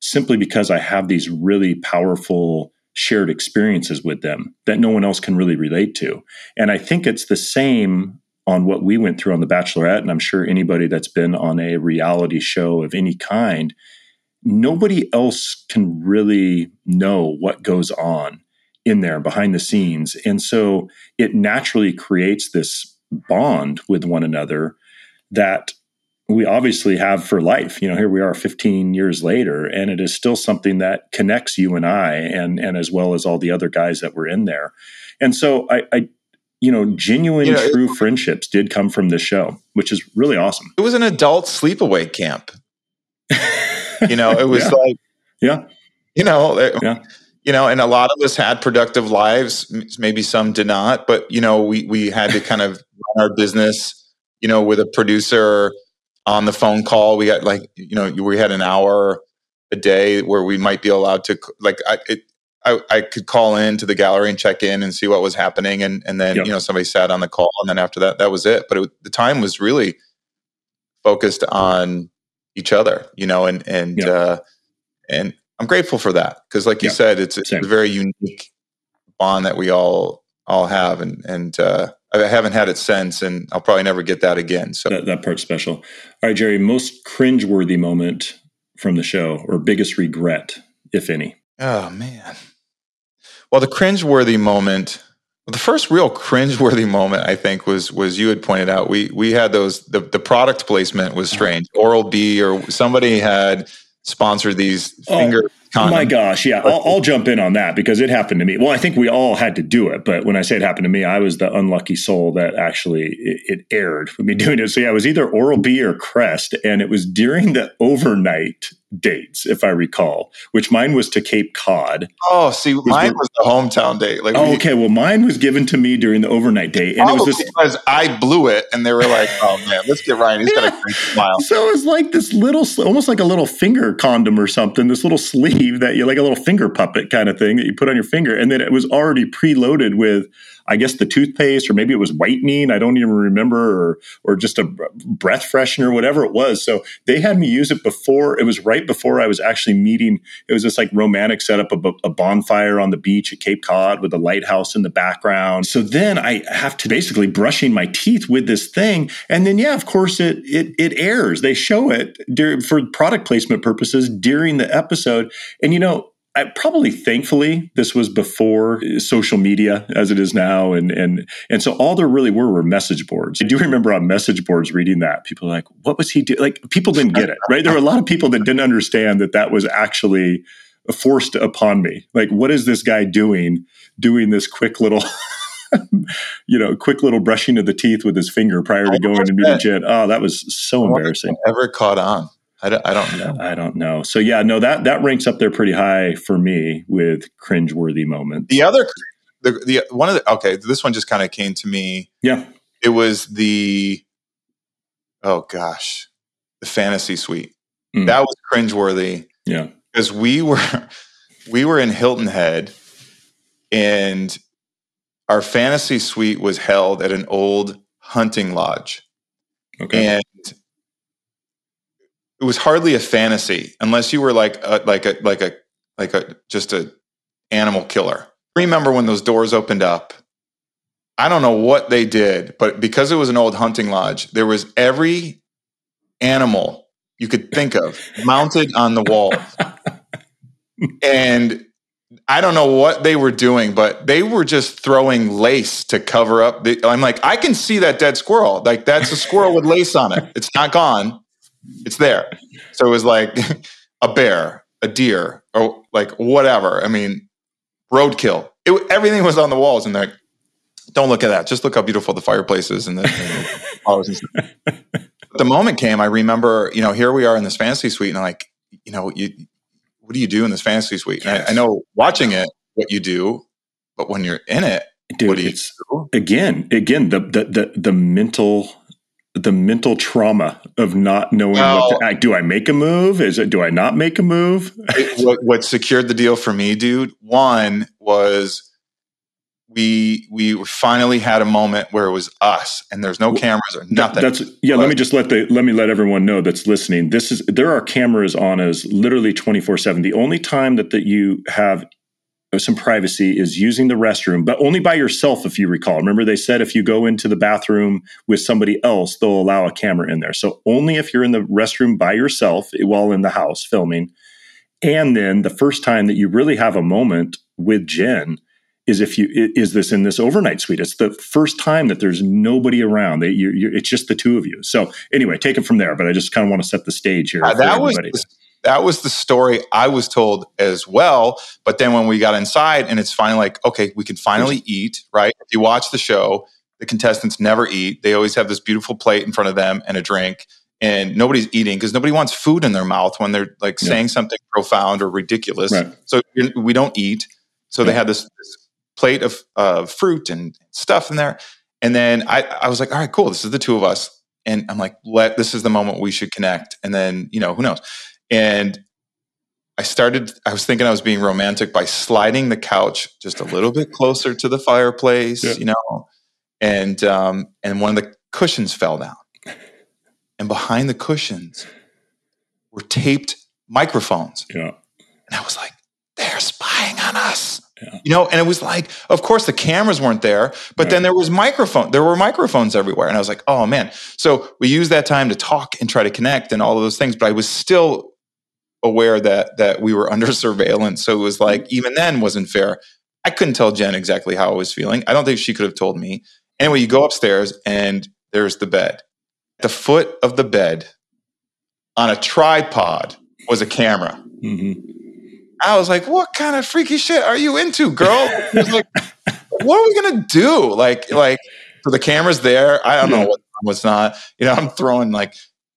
simply because I have these really powerful shared experiences with them that no one else can really relate to. And I think it's the same on what we went through on The Bachelorette, and I'm sure anybody that's been on a reality show of any kind, nobody else can really know what goes on in there behind the scenes. And so it naturally creates this bond with one another that we obviously have for life. You know, here we are 15 years later, and it is still something that connects you and I, and as well as all the other guys that were in there. And so true friendships did come from this show, which is really awesome. It was an adult sleepaway camp. And a lot of us had productive lives. Maybe some did not, but we had to kind of run our business. With a producer on the phone call, we got we had an hour a day where we might be allowed to I could call in to the gallery and check in and see what was happening. And then somebody sat on the call, and then after that was it. But the time was really focused on each other, and I'm grateful for that. Cause like you said, it's a very unique bond that we all have. And I haven't had it since, and I'll probably never get that again. So that part's special. All right, Jerry, most cringeworthy moment from the show, or biggest regret, if any? Oh man. Well, the first real cringeworthy moment, I think, was you had pointed out, we had the product placement was strange. Oral-B or somebody had sponsored these finger condoms. My gosh, yeah. I'll jump in on that because it happened to me. Well, I think we all had to do it, but when I say it happened to me, I was the unlucky soul that actually it aired with me doing it. So yeah, it was either Oral-B or Crest, and it was during the overnight dates, if I recall, which mine was to Cape Cod. Oh, see, mine was the hometown date. Mine was given to me during the overnight date, and it was because I blew it, and they were like, "Oh man, let's get Ryan. He's got a great smile." So it's like this little, almost like a little finger condom or something. This little sleeve that you like a little finger puppet kind of thing that you put on your finger, and then it was already preloaded with, I guess, the toothpaste, or maybe it was whitening. I don't even remember, or just a breath freshener, whatever it was. So they had me use it before. It was right before I was actually meeting. It was this like romantic setup of a bonfire on the beach at Cape Cod with a lighthouse in the background. So then I have to basically brushing my teeth with this thing. And then, yeah, of course it airs. They show it for product placement purposes during the episode. And, thankfully, this was before social media as it is now. And so all there really were message boards. I do remember on message boards reading that. People were like, what was he doing? Like, people didn't get it, right? There were a lot of people that didn't understand that was actually forced upon me. Like, what is this guy doing this quick little... quick little brushing of the teeth with his finger prior to going and meeting Jen. Oh, that was so embarrassing. Never caught on. I don't know. So yeah, no, that ranks up there pretty high for me with cringeworthy moments. This one just kind of came to me. Yeah. It was the fantasy suite. Mm. That was cringeworthy. Yeah. Because we were in Hilton Head, and our fantasy suite was held at an old hunting lodge. Okay. And it was hardly a fantasy unless you were like a animal killer. Remember when those doors opened up? I don't know what they did, but because it was an old hunting lodge, there was every animal you could think of mounted on the walls. And I don't know what they were doing, but they were just throwing lace to cover up. I'm like, I can see that dead squirrel. Like, that's a squirrel with lace on it. It's not gone. It's there. So it was like a bear, a deer, or like whatever. I mean, roadkill. Everything was on the walls, and they're like, don't look at that. Just look how beautiful the fireplace is. And the moment came, I remember, here we are in this fantasy suite, and I'm like, what do you do in this fantasy suite? And I know watching it, what you do, but when you're in it, what do you do? Again, the mental trauma of not knowing what to act. Do I make a move? Do I not make a move? What secured the deal for me, dude, one was we finally had a moment where it was us, and there's no cameras or nothing. Let me let everyone know that's listening. There are cameras on us literally 24/7. The only time that you have some privacy is using the restroom, but only by yourself, if you recall. Remember, they said if you go into the bathroom with somebody else, they'll allow a camera in there. So only if you're in the restroom by yourself while in the house filming. And then the first time that you really have a moment with Jen is in this overnight suite. It's the first time that there's nobody around. It's just the two of you. So anyway, take it from there, but I just kind of want to set the stage here. That was the story I was told as well. But then when we got inside, and it's finally like, okay, we can finally eat, right? If you watch the show, the contestants never eat. They always have this beautiful plate in front of them and a drink, and nobody's eating because nobody wants food in their mouth when they're like saying something profound or ridiculous. Right. So we don't eat. So they had this plate of fruit and stuff in there. And then I was like, all right, cool. This is the two of us. And I'm like, this is the moment we should connect. And then, who knows? And I was thinking I was being romantic by sliding the couch just a little bit closer to the fireplace, and one of the cushions fell down, and behind the cushions were taped microphones. Yeah. And I was like, they're spying on us. Yeah. And it was like, of course the cameras weren't there, but then there were microphones everywhere. And I was like, oh man. So we used that time to talk and try to connect and all of those things. But I was still aware that we were under surveillance. So it was like, even then wasn't fair. I couldn't tell Jen exactly how I was feeling. I don't think she could have told me. Anyway, you go upstairs and there's the bed. At the foot of the bed on a tripod was a camera. Mm-hmm. I was like, what kind of freaky shit are you into, girl? She was like, what are we going to do? Like, so the camera's there. I don't know what's not. I'm throwing,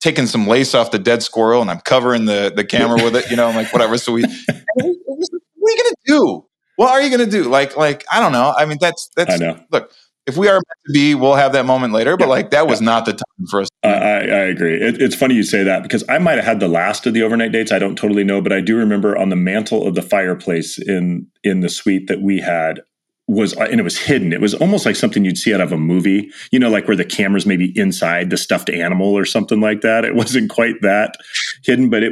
taking some lace off the dead squirrel, and I'm covering the camera with it, I'm like, whatever. So what are you going to do? What are you going to do? Like, I don't know. I mean, that's, I know. Look. If we are meant to be, we'll have that moment later. But that was not the time for us. I agree. It's funny you say that, because I might have had the last of the overnight dates. I don't totally know, but I do remember on the mantle of the fireplace in the suite that we had and it was hidden. It was almost like something you'd see out of a movie, like where the camera's maybe inside the stuffed animal or something like that. It wasn't quite that hidden, but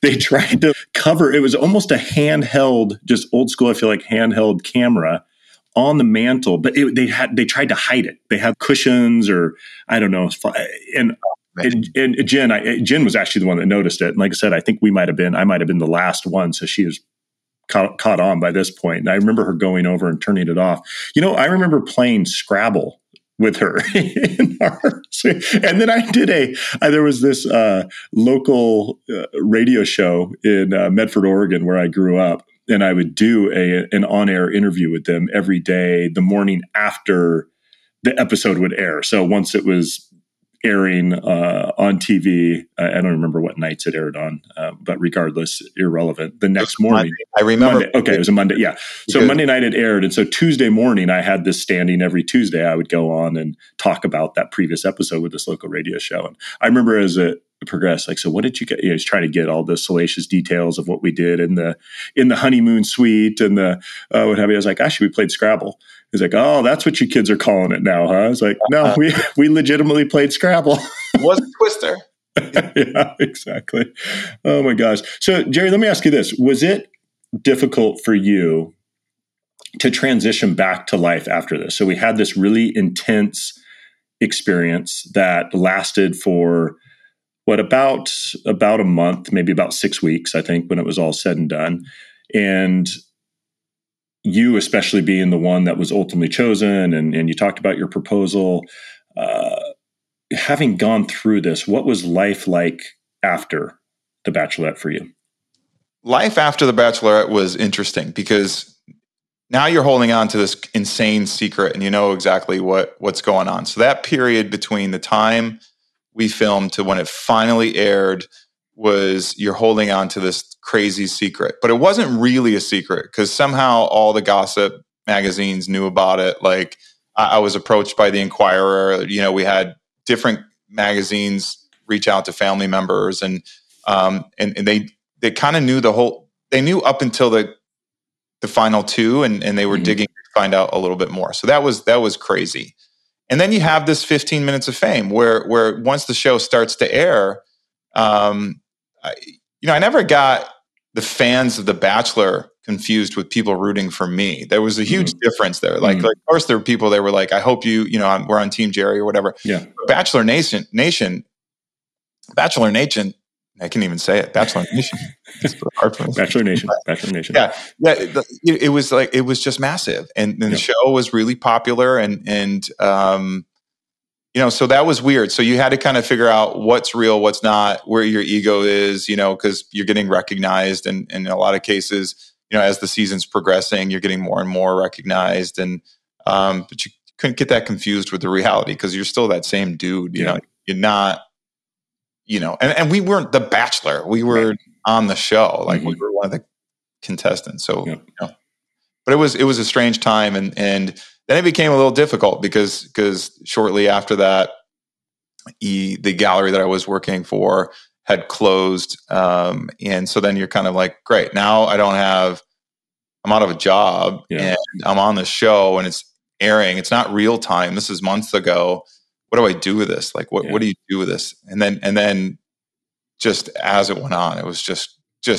they tried to cover. It was almost a handheld, just old school, I feel like, handheld camera on the mantle, but they tried to hide it. They had cushions, or I don't know. And Jen was actually the one that noticed it. And like I said, I think I might have been the last one. So she was caught on by this point. And I remember her going over and turning it off. I remember playing Scrabble with her in our suite. And then I did there was this local radio show in Medford, Oregon, where I grew up. And I would do an on-air interview with them every day, the morning after the episode would air. So once it was airing on TV. I don't remember what nights it aired on, but regardless, irrelevant. The next morning. I remember. Monday, okay, it was a Monday. Yeah. So because Monday night it aired. And so Tuesday morning, I had this standing every Tuesday. I would go on and talk about that previous episode with this local radio show. And I remember as it progressed, like, so what did you get? You know, just trying to get all the salacious details of what we did in the honeymoon suite and the what have you. I was like, actually, we played Scrabble. He's like, oh, that's what you kids are calling it now, huh? I was like, no, we legitimately played Scrabble. Was a Twister. Yeah, exactly. Oh, my gosh. So, Jerry, let me ask you this. Was it difficult for you to transition back to life after this? So we had this really intense experience that lasted for, what, about a month, maybe about 6 weeks, I think, when it was all said and done. And you especially being the one that was ultimately chosen, and you talked about your proposal, having gone through this, what was life like after The Bachelorette for you? Life after The Bachelorette was interesting because now you're holding on to this insane secret and you know exactly what's going on. So that period between the time we filmed to when it finally aired was you're holding on to this crazy secret. But it wasn't really a secret because somehow all the gossip magazines knew about it. Like I was approached by the Inquirer. You know, we had different magazines reach out to family members and they kind of knew the whole, they knew up until the final two and they were digging to find out a little bit more. So that was crazy. And then you have this 15 minutes of fame where once the show starts to air, I never got the fans of The Bachelor confused with people rooting for me. There was a huge difference there. Like, of course, there were people that were like, I hope we're on Team Jerry or whatever. Yeah. Bachelor Nation. It's hard for me. Bachelor Nation. Yeah. It was like, it was just massive. And the show was really popular and so that was weird. So you had to kind of figure out what's real, what's not, where your ego is, because you're getting recognized. And in a lot of cases, as the season's progressing, you're getting more and more recognized. And but you couldn't get that confused with the reality because you're still that same dude. You know, you're not, and we weren't The Bachelor. We were on the show. Like we were one of the contestants. So, but it was a strange time. And then it became a little difficult because shortly after that, the gallery that I was working for had closed. And so then you're kind of like, great, now I'm out of a job and I'm on the show and it's airing. It's not real time. This is months ago. What do I do with this? Like, what do you do with this? And then just as it went on, it was just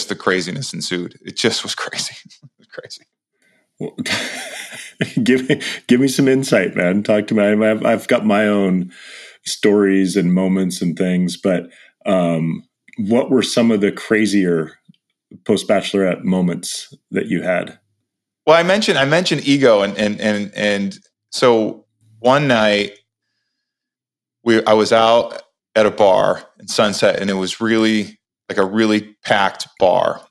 the craziness ensued. It just was crazy. Well, give me some insight, man. Talk to me. I've got my own stories and moments and things, but what were some of the crazier post-Bachelorette moments that you had? Well, I mentioned ego, and so one night I was out at a bar in Sunset, and it was really like a really packed bar,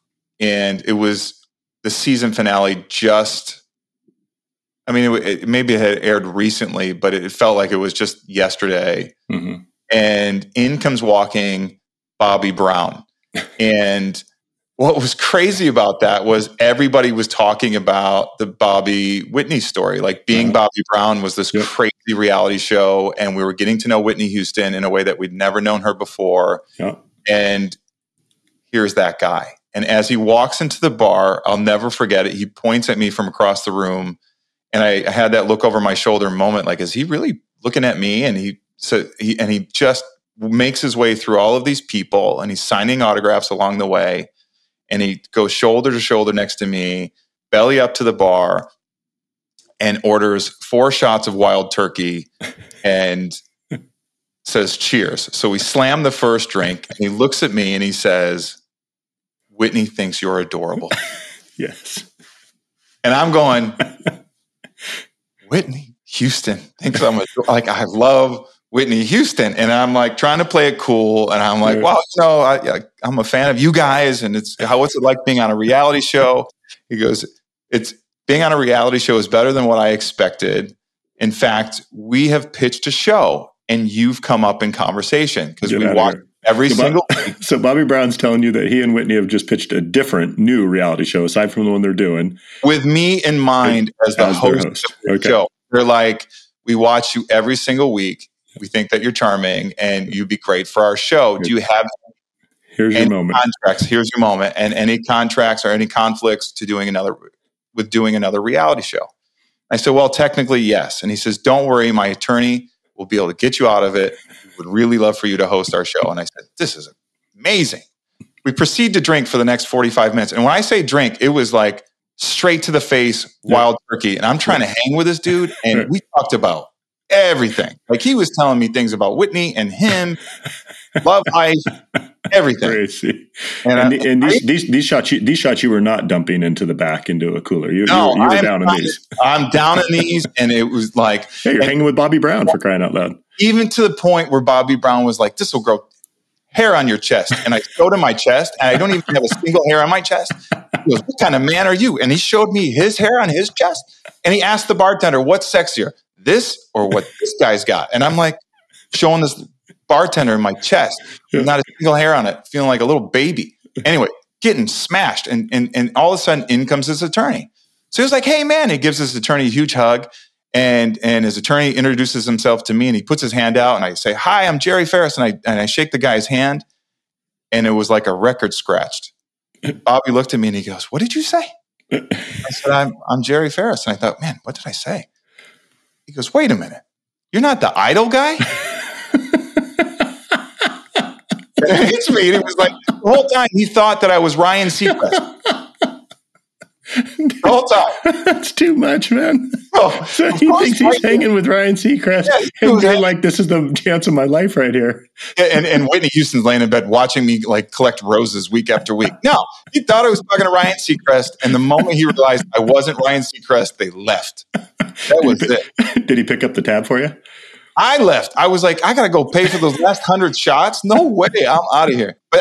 and it was the season finale it maybe it had aired recently, but it felt like it was just yesterday. Mm-hmm. And in comes walking Bobby Brown. And what was crazy about that was everybody was talking about the Bobby Whitney story. Like being Bobby Brown was this crazy reality show. And we were getting to know Whitney Houston in a way that we'd never known her before. Yeah. And here's that guy. And as he walks into the bar, I'll never forget it. He points at me from across the room. And I had that look over my shoulder moment, like, is he really looking at me? And he just makes his way through all of these people, and he's signing autographs along the way. And he goes shoulder to shoulder next to me, belly up to the bar, and orders 4 shots of wild turkey and says, cheers. So we slam the first drink, and he looks at me and he says, Whitney thinks you're adorable. Yes. And I'm going... Whitney Houston thinks I'm like, I love Whitney Houston. And I'm like trying to play it cool. And I'm like, well, I'm a fan of you guys. And what's it like being on a reality show? He goes, being on a reality show is better than what I expected. In fact, we have pitched a show and you've come up in conversation because we watch every single week. So Bobby Brown's telling you that he and Whitney have just pitched a different new reality show aside from the one they're doing. With me in mind as the host of the show. They're like, we watch you every single week. We think that you're charming and you'd be great for our show. Do you have Here's your moment. And any contracts or any conflicts to doing another reality show? I said, well, technically, yes. And he says, don't worry, my attorney will be able to get you out of it. We would really love for you to host our show. And I said, this is amazing. We proceed to drink for the next 45 minutes. And when I say drink, it was like straight to the face, wild turkey. And I'm trying to hang with this dude. And we talked about everything. Like he was telling me things about Whitney and him, Love Life, everything. Crazy. And these shots you were not dumping into the back into a cooler. You were down in these. I'm down in these, and it was like, hey, you're hanging with Bobby Brown for crying out loud. Even to the point where Bobby Brown was like, "This will grow hair on your chest," and I showed him my chest, and I don't even have a single hair on my chest. He goes, "What kind of man are you?" And he showed me his hair on his chest, and he asked the bartender, "What's sexier, this or what this guy's got?" And I'm like, showing this bartender in my chest, not a single hair on it, feeling like a little baby. Anyway, getting smashed. And all of a sudden, in comes his attorney. So he was like, hey, man. He gives his attorney a huge hug. And his attorney introduces himself to me, and he puts his hand out. And I say, hi, I'm Jerry Ferris. And I shake the guy's hand. And it was like a record scratched. Bobby looked at me, and he goes, what did you say? I said, I'm Jerry Ferris. And I thought, man, what did I say? He goes, wait a minute. You're not the Idol guy? It hits me. And it was like, the whole time he thought that I was Ryan Sheaffer. The whole time. That's too much, man. Oh, so he thinks he's hanging with Ryan Seacrest. Yeah, and they're like, this is the chance of my life right here. And Whitney Houston's laying in bed watching me like collect roses week after week. No, he thought I was talking to Ryan Seacrest. And the moment he realized I wasn't Ryan Seacrest, they left. That was it. Did he pick up the tab for you? I left. I was like, I got to go pay for those last 100 shots. No way. I'm out of here. But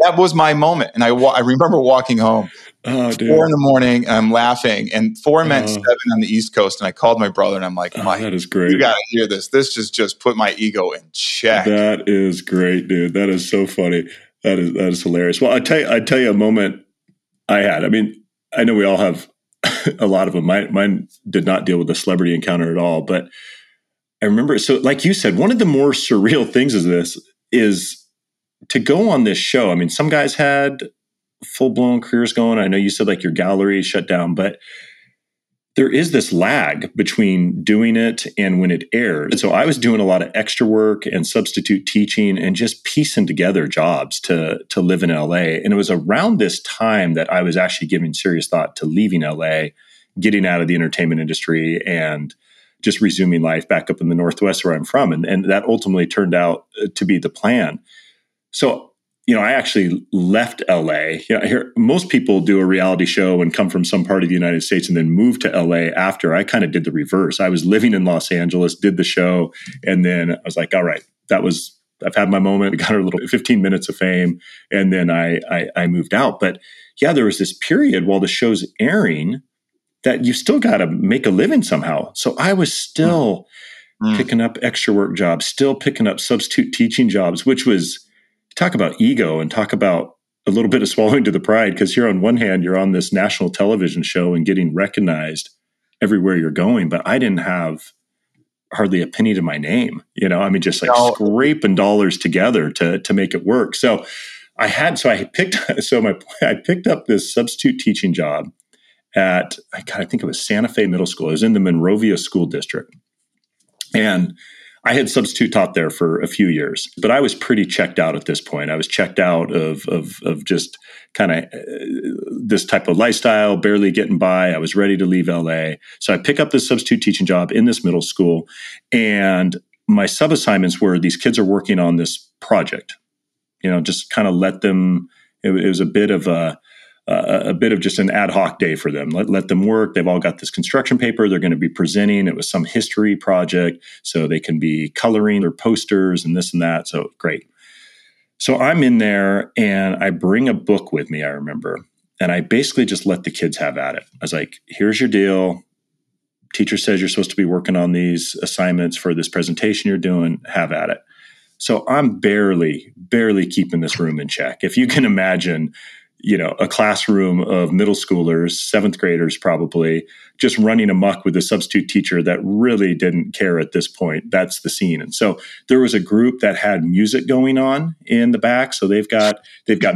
that was my moment. And I remember walking home. Oh, dude. 4 a.m. and I'm laughing. And 4 meant 7 on the East Coast. And I called my brother and I'm like, Mike, that is great. You got to hear this. This just put my ego in check. That is great, dude. That is so funny. That is hilarious. Well, I tell you a moment I had. I mean, I know we all have a lot of them. Mine did not deal with a celebrity encounter at all, but I remember, so like you said, one of the more surreal things is this, is to go on this show. I mean, some guys had full-blown careers going. I know you said like your gallery shut down, but there is this lag between doing it and when it aired. And so I was doing a lot of extra work and substitute teaching and just piecing together jobs to live in LA. And it was around this time that I was actually giving serious thought to leaving LA, getting out of the entertainment industry, and just resuming life back up in the Northwest where I'm from. And that ultimately turned out to be the plan. So, you know, I actually left LA. You know, most people do a reality show and come from some part of the United States and then move to LA after. I kind of did the reverse. I was living in Los Angeles, did the show. And then I was like, all right, I've had my moment. I got a little 15 minutes of fame. And then I moved out. But yeah, there was this period while the show's airing that you still got to make a living somehow. So I was still picking up extra work jobs, still picking up substitute teaching jobs, which was, talk about ego and talk about a little bit of swallowing to the pride, because here on one hand, you're on this national television show and getting recognized everywhere you're going, but I didn't have hardly a penny to my name. You know, I mean, just like scraping dollars together to make it work. So I picked up this substitute teaching job at, I think it was Santa Fe Middle School. It was in the Monrovia School District. And I had substitute taught there for a few years, but I was pretty checked out at this point. I was checked out of just kind of this type of lifestyle, barely getting by. I was ready to leave LA. So I pick up this substitute teaching job in this middle school. And my sub assignments were, these kids are working on this project, you know, just kind of let them, it was a bit of just an ad hoc day for them. Let them work. They've all got this construction paper they're going to be presenting. It was some history project, so they can be coloring their posters and this and that. So great. So I'm in there and I bring a book with me, I remember. And I basically just let the kids have at it. I was like, here's your deal. teacher says you're supposed to be working on these assignments for this presentation you're doing, have at it. So I'm barely keeping this room in check. If you can imagine, you know, a classroom of middle schoolers, seventh graders probably, just running amok with a substitute teacher that really didn't care at this point. That's the scene. And so there was a group that had music going on in the back. So they've got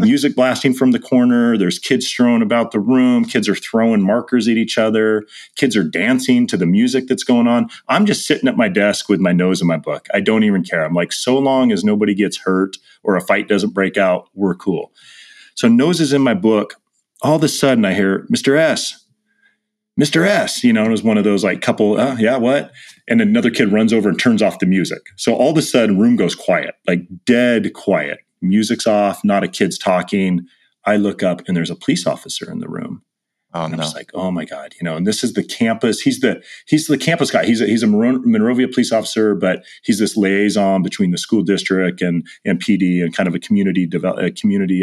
music blasting from the corner. There's kids strewn about the room. Kids are throwing markers at each other. Kids are dancing to the music that's going on. I'm just sitting at my desk with my nose in my book. I don't even care. I'm like, so long as nobody gets hurt or a fight doesn't break out, we're cool. So nose is in my book. All of a sudden I hear, Mr. S, you know, and it was one of those like couple, yeah, what? And another kid runs over and turns off the music. So all of a sudden room goes quiet, like dead quiet. Music's off, not a kid's talking. I look up and there's a police officer in the room. Oh, and I'm just like, oh my God, you know, and this is the campus. He's the campus guy. He's a Monrovia police officer, but he's this liaison between the school district and PD and kind of a community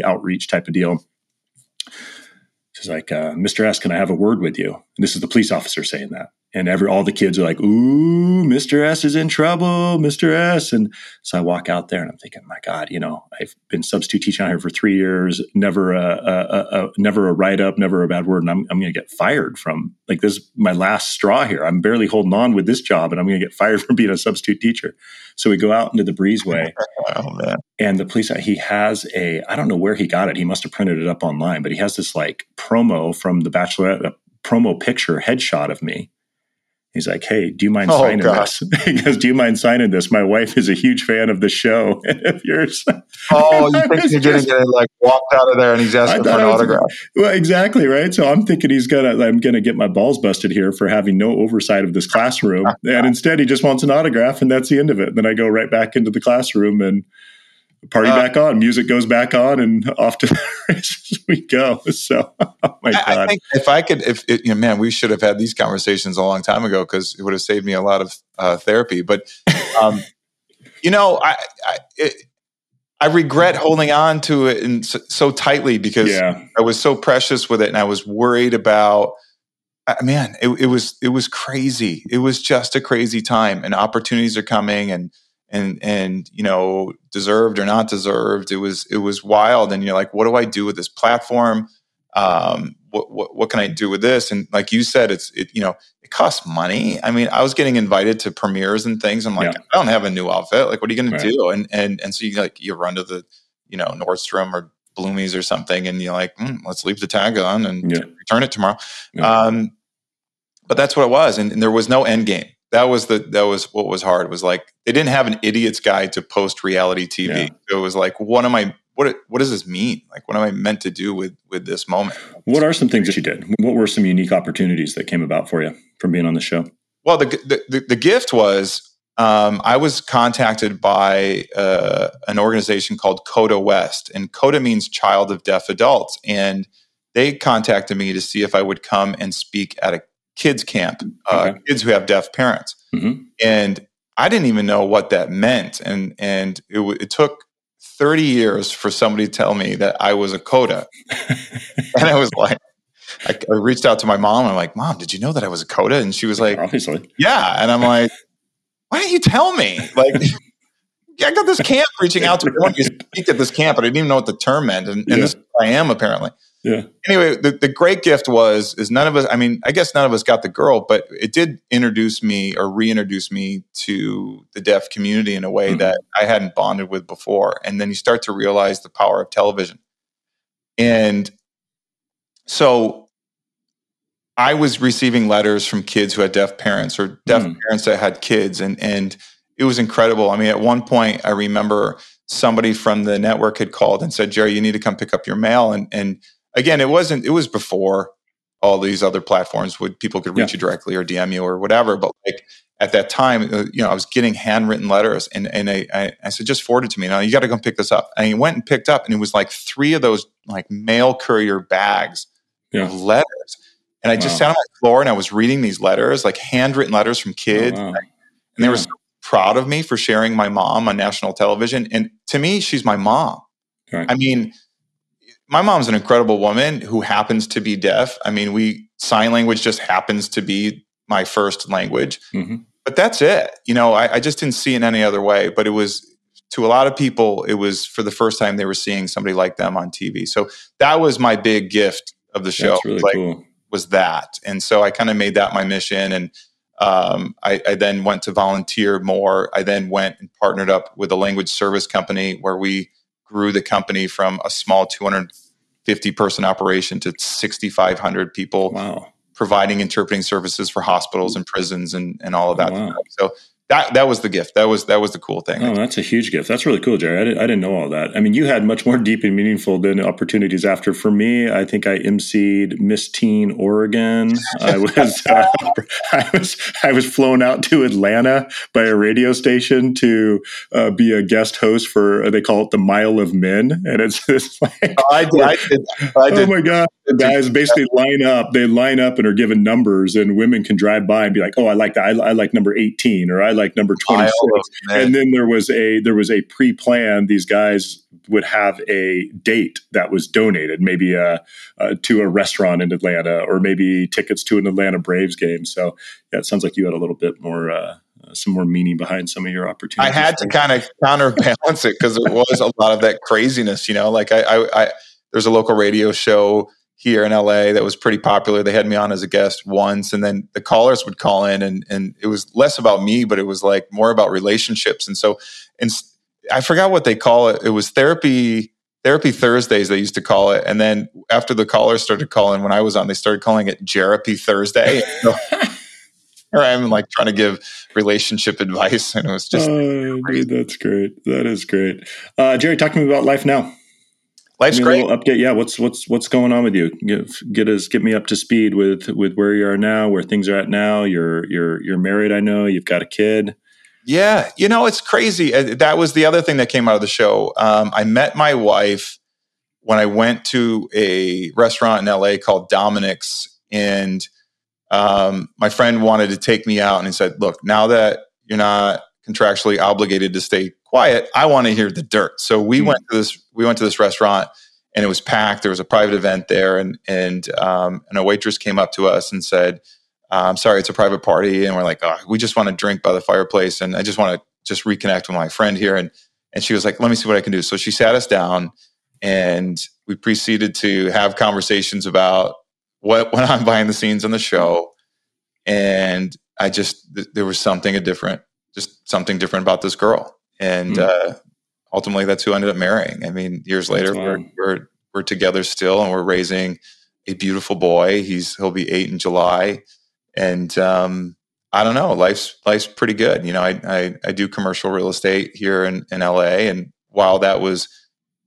outreach type of deal. She's like, Mr. S, can I have a word with you? And this is the police officer saying that. And all the kids are like, ooh, Mr. S is in trouble, Mr. S. And so I walk out there and I'm thinking, my God, you know, I've been substitute teaching out here for 3 years, never a write-up, never a bad word. And I'm going to get fired from, like, this is my last straw here. I'm barely holding on with this job and I'm going to get fired from being a substitute teacher. So we go out into the breezeway. Oh, and the police, he has a, I don't know where he got it. He must have printed it up online, but he has this like promo from The Bachelorette, a promo picture headshot of me. He's like, hey, do you mind signing this? He goes, do you mind signing this? My wife is a huge fan of the show and of yours. Oh, you think you're going to get like walked out of there and he's asking for an autograph. Well, exactly, right? So I'm thinking I'm going to get my balls busted here for having no oversight of this classroom. And instead he just wants an autograph and that's the end of it. And then I go right back into the classroom and party back on. Music goes back on and off to the races we go. So, oh my God. I think we should have had these conversations a long time ago because it would have saved me a lot of therapy. But, you know, I regret holding on to it so tightly because I was so precious with it and I was worried about, man, it was crazy. It was just a crazy time and opportunities are coming and you know, deserved or not deserved, it was wild. And you're like, what do I do with this platform? What can I do with this? And like you said, it costs money. I mean, I was getting invited to premieres and things. I'm like, I don't have a new outfit. Like, what are you going to do? And so you run to the, you know, Nordstrom or Bloomie's or something, and you're like, let's leave the tag on and return it tomorrow. Yeah. But that's what it was, and there was no end game. That was what was hard. It was like they didn't have an idiot's guide to post reality TV. Yeah. So it was like, what does this mean? Like, what am I meant to do with this moment? What are some things that you did? What were some unique opportunities that came about for you from being on the show? Well, the gift was I was contacted by an organization called Coda West, and Coda means Child of Deaf Adults, and they contacted me to see if I would come and speak at a kids camp, kids who have deaf parents. Mm-hmm. And I didn't even know what that meant. And it took 30 years for somebody to tell me that I was a Coda. And I was like, I reached out to my mom. And I'm like, Mom, did you know that I was a Coda? And she was like, obviously. Yeah. And I'm like, why didn't you tell me? Like, I got this camp reaching out to me. I want you to speak at this camp, but I didn't even know what the term meant. And this is what I am apparently. Yeah. Anyway, the great gift is none of us, I mean, I guess none of us got the girl, but it did introduce me or reintroduce me to the deaf community in a way that I hadn't bonded with before. And then you start to realize the power of television. And so I was receiving letters from kids who had deaf parents or deaf parents that had kids. And it was incredible. I mean, at one point I remember somebody from the network had called and said, Jerry, you need to come pick up your mail. And again, it was before all these other platforms where people could reach you directly or DM you or whatever. But like at that time, you know, I was getting handwritten letters and I said, just forward it to me. Now you got to go pick this up. And he went and picked up and it was like three of those like mail courier bags of letters. And I just sat on my floor and I was reading these letters, like handwritten letters from kids. Oh, wow. And they were so proud of me for sharing my mom on national television. And to me, she's my mom. Right. I mean, my mom's an incredible woman who happens to be deaf. I mean, sign language just happens to be my first language. Mm-hmm. But that's it. You know, I just didn't see it in any other way. But it was, to a lot of people, it was for the first time they were seeing somebody like them on TV. So that was my big gift of the show. That's really cool. Was that. And so I kind of made that my mission. And I then went to volunteer more. I then went and partnered up with a language service company where we grew the company from a small 250-person operation to 6,500 people. Wow. Providing interpreting services for hospitals and prisons and all of that. Oh, wow. So that was the gift. That was the cool thing. Oh, that's a huge gift. That's really cool, Jerry. I didn't know all that. I mean, you had much more deep and meaningful than opportunities after. For me, I think I emceed Miss Teen Oregon. I was flown out to Atlanta by a radio station to be a guest host for, they call it the Mile of Men. And it's this like, oh my God. Guys basically line up and are given numbers, and women can drive by and be like, oh, I like that. I like number 18 or I like number 26. And then there was a pre-plan. These guys would have a date that was donated, maybe to a restaurant in Atlanta, or maybe tickets to an Atlanta Braves game. So yeah, it sounds like you had a little bit more, some more meaning behind some of your opportunities. I had to kind of counterbalance it because there was a lot of that craziness, you know, like there's a local radio show here in LA that was pretty popular. They had me on as a guest once, and then the callers would call in, and it was less about me, but it was like more about relationships. And so, and I forgot what they call it. It was therapy Thursdays, they used to call it. And then after the callers started calling, when I was on, they started calling it Jerapy Thursday. So, I'm like trying to give relationship advice, and it was just crazy. Dude, that's great. That is great. Jerry, talk to me about life now. Life's great. A little update. Yeah. What's going on with you? Get me up to speed with where you are now, where things are at now. You're married. I know you've got a kid. Yeah. You know, it's crazy. That was the other thing that came out of the show. I met my wife when I went to a restaurant in LA called Dominic's, and my friend wanted to take me out, and he said, look, now that you're not contractually obligated to stay quiet, I want to hear the dirt. So we went to this restaurant, and it was packed. There was a private event there, and a waitress came up to us and said, I'm sorry, it's a private party. And we're like, oh, we just want to drink by the fireplace. And I just want to reconnect with my friend here. And she was like, let me see what I can do. So she sat us down, and we proceeded to have conversations about what went on behind the scenes on the show. And I just, there was something different about this girl. And ultimately, that's who I ended up marrying. I mean, years later, we're together still, and we're raising a beautiful boy. He'll be 8 in July. And I don't know, life's pretty good. You know, I do commercial real estate here in LA. And while that was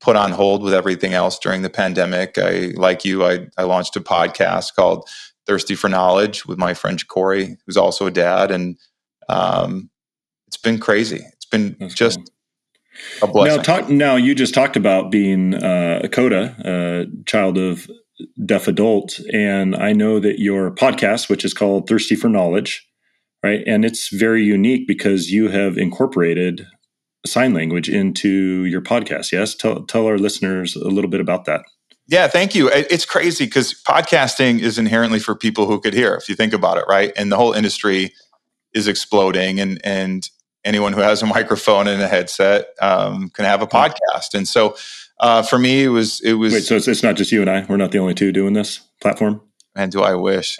put on hold with everything else during the pandemic, I launched a podcast called Thirsty for Knowledge with my friend Corey, who's also a dad. And it's been crazy. It's been a blessing. Now you just talked about being a Coda, child of deaf adult. And I know that your podcast, which is called Thirsty for Knowledge, right? And it's very unique because you have incorporated sign language into your podcast. Yes. Tell our listeners a little bit about that. Yeah, thank you. It's crazy because podcasting is inherently for people who could hear, if you think about it, right? And the whole industry is exploding, and anyone who has a microphone and a headset can have a podcast. And so for me, it was. Wait, so it's not just you and I. We're not the only two doing this platform. And do I wish?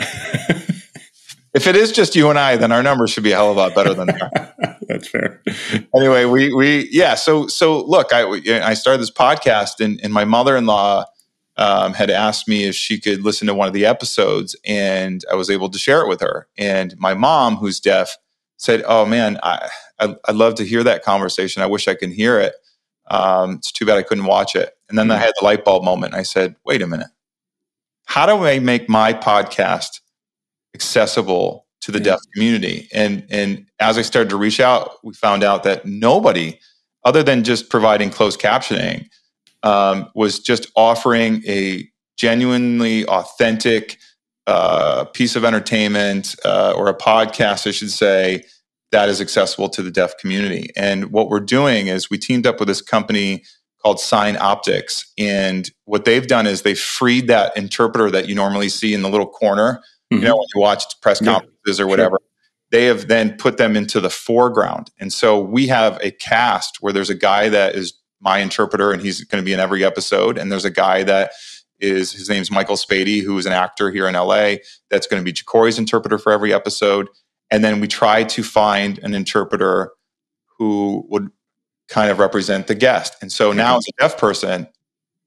If it is just you and I, then our numbers should be a hell of a lot better than that. That's fair. Anyway, we. So look, I started this podcast, and my mother-in-law had asked me if she could listen to one of the episodes, and I was able to share it with her. And my mom, who's deaf, said, oh man, I'd love to hear that conversation. I wish I can hear it. It's too bad I couldn't watch it. And then I had the light bulb moment. I said, wait a minute. How do I make my podcast accessible to the deaf community? And as I started to reach out, we found out that nobody, other than just providing closed captioning, was just offering a genuinely authentic piece of entertainment or a podcast, I should say, that is accessible to the deaf community. And what we're doing is we teamed up with this company called Sign Optics. And what they've done is they've freed that interpreter that you normally see in the little corner Mm-hmm. You know, when you watch press conferences or whatever, they have then put them into the foreground. And so we have a cast where there's a guy that is my interpreter and he's going to be in every episode. And there's a guy that is, his name's Michael Spady, who is an actor here in LA, that's going to be Corey's interpreter for every episode. And then we try to find an interpreter who would kind of represent the guest. And so now as a deaf person,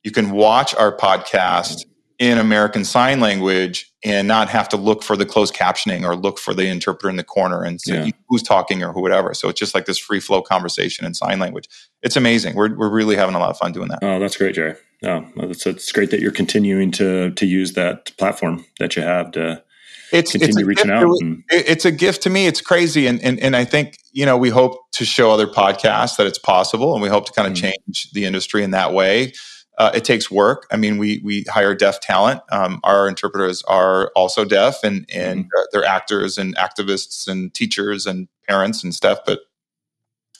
you can watch our podcast in American Sign Language and not have to look for the closed captioning or look for the interpreter in the corner and say who's talking or whatever. So it's just like this free flow conversation in sign language. It's amazing. We're really having a lot of fun doing that. Oh, that's great, Jerry. Oh, it's great that you're continuing to use that platform that you have to continue reaching out. It's a gift to me. It's crazy. And I think, you know, we hope to show other podcasts that it's possible, and we hope to kind of change the industry in that way. It takes work. I mean, we hire deaf talent. Our interpreters are also deaf, and they're actors and activists and teachers and parents and stuff, but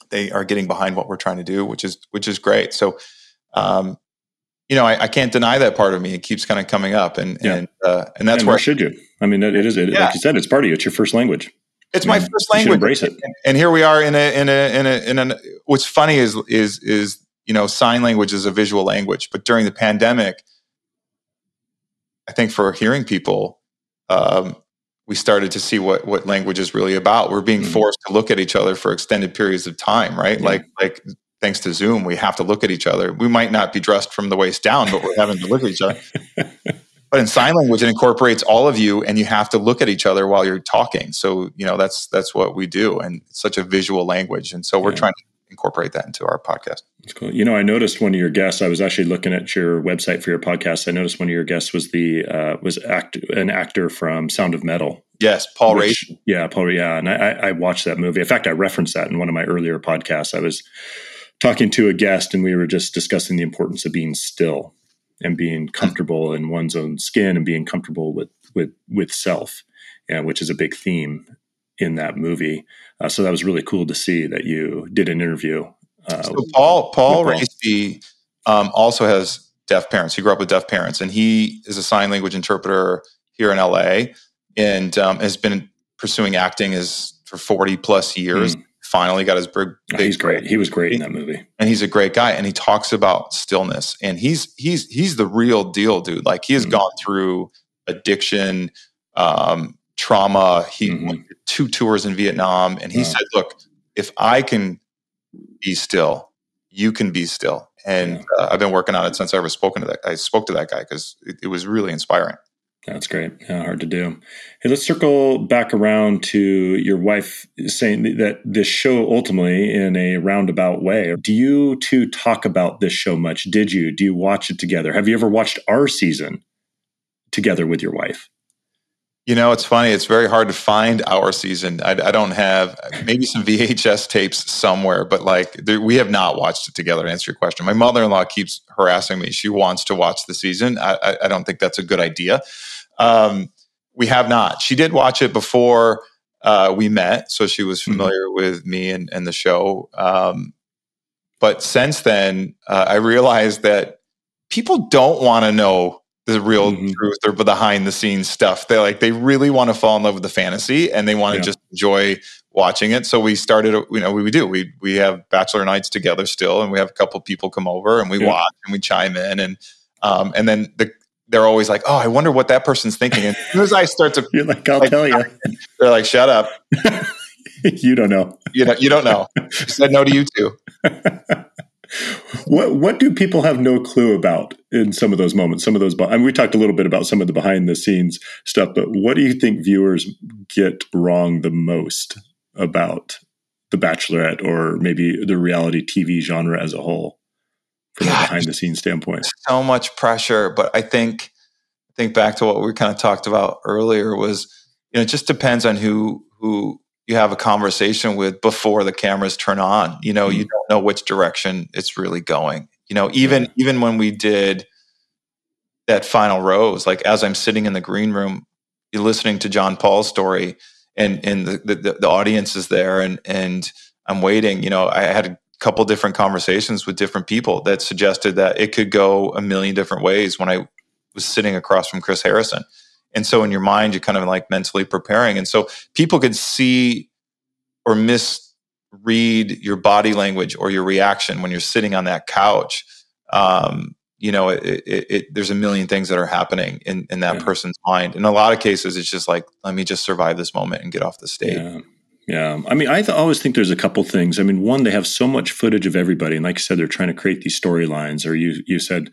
they are getting behind what we're trying to do, which is great. So, you know, I can't deny that part of me. It keeps kind of coming up, and that's where should you? I mean, it is like you said, it's part of you. It's your first language. It's my first language. You should embrace it. And here we are in a. What's funny is. You know, sign language is a visual language, but during the pandemic, I think for hearing people, we started to see what language is really about. We're being forced to look at each other for extended periods of time, right? Yeah. Like thanks to Zoom, we have to look at each other. We might not be dressed from the waist down, but we're having to look at each other. But in sign language, it incorporates all of you, and you have to look at each other while you're talking. So, you know, that's what we do, and it's such a visual language. And so we're trying to incorporate that into our podcast. That's cool. You know, I noticed one of your guests, I was actually looking at your website for your podcast. I noticed one of your guests was an actor from Sound of Metal. Yes. Paul Raci. Yeah. Paul. Yeah. And I watched that movie. In fact, I referenced that in one of my earlier podcasts. I was talking to a guest and we were just discussing the importance of being still and being comfortable in one's own skin and being comfortable with self, which is a big theme in that movie. So that was really cool to see that you did an interview. So Paul Raci also has deaf parents. He grew up with deaf parents, and he is a sign language interpreter here in LA, and has been pursuing acting for 40 plus years. Finally got his big he's great. He was great in that movie. And he's a great guy. And he talks about stillness, and he's the real deal, dude. Like, he has gone through addiction, trauma. He went to 2 tours in Vietnam, and he said, look, if I can be still, you can be still. And I've been working on it since I spoke to that guy, because it was really inspiring. That's great. Hard to do. Hey, let's circle back around to your wife saying that this show, ultimately, in a roundabout way. Do you two talk about this show much? Did you? Do you watch it together? Have you ever watched our season together with your wife? You know, it's funny. It's very hard to find our season. I don't have maybe some VHS tapes somewhere, but we have not watched it together, to answer your question. My mother-in-law keeps harassing me. She wants to watch the season. I don't think that's a good idea. We have not. She did watch it before we met, so she was familiar with me and the show. But since then, I realized that people don't want to know the real truth or behind the scenes stuff. They really want to fall in love with the fantasy, and they want to just enjoy watching it. So we started, we have bachelor nights together still, and we have a couple people come over, and we watch and we chime in. And then they're always like, oh, I wonder what that person's thinking. And as soon as I start to, you're like, I'll tell you. They're like, shut up. You don't know. You don't know. I said no to you too. What do people have no clue about in some of those moments? Some of those, I mean, we talked a little bit about some of the behind the scenes stuff, but what do you think viewers get wrong the most about The Bachelorette, or maybe the reality TV genre as a whole, from a behind the scenes standpoint? So much pressure, but I think back to what we kind of talked about earlier was, it just depends on who you have a conversation with before the cameras turn on. You don't know which direction it's really going. Even when we did that final rose, as I'm sitting in the green room, you're listening to John Paul's story, and the audience is there, and I'm waiting. I had a couple different conversations with different people that suggested that it could go a million different ways when I was sitting across from Chris Harrison. And so in your mind, you're kind of like mentally preparing. And so people could see or misread your body language or your reaction when you're sitting on that couch. You know, there's a million things that are happening in that person's mind. In a lot of cases, it's just like, let me just survive this moment and get off the stage. Yeah. I mean, I always think there's a couple things. I mean, one, they have so much footage of everybody. And like you said, they're trying to create these storylines, or you said,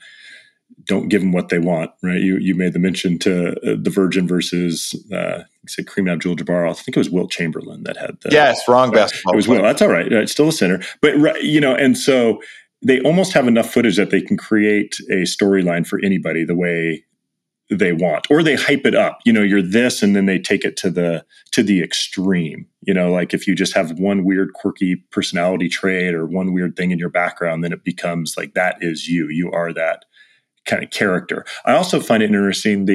don't give them what they want, right? You made the mention to the Virgin versus, say, Kareem Abdul-Jabbar. I think it was Wilt Chamberlain that had the... Yes, wrong basketball. It was Wilt. That's all right. It's still a center. But, you know, and so they almost have enough footage that they can create a storyline for anybody the way they want, or they hype it up. You know, you're this, and then they take it to the extreme. You know, like if you just have one weird quirky personality trait or one weird thing in your background, then it becomes like that is you. You are that kind of character. I also find it interesting,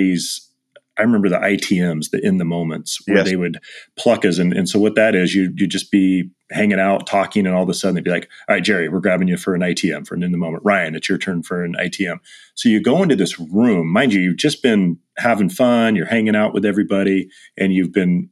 I remember the ITMs, the in the moments, where they would pluck us. And so what that is, you just be hanging out, talking, and all of a sudden they'd be like, all right, Jerry, we're grabbing you for an ITM, for an in the moment. Ryan, it's your turn for an ITM. So you go into this room, mind you, you've just been having fun, you're hanging out with everybody, and you've been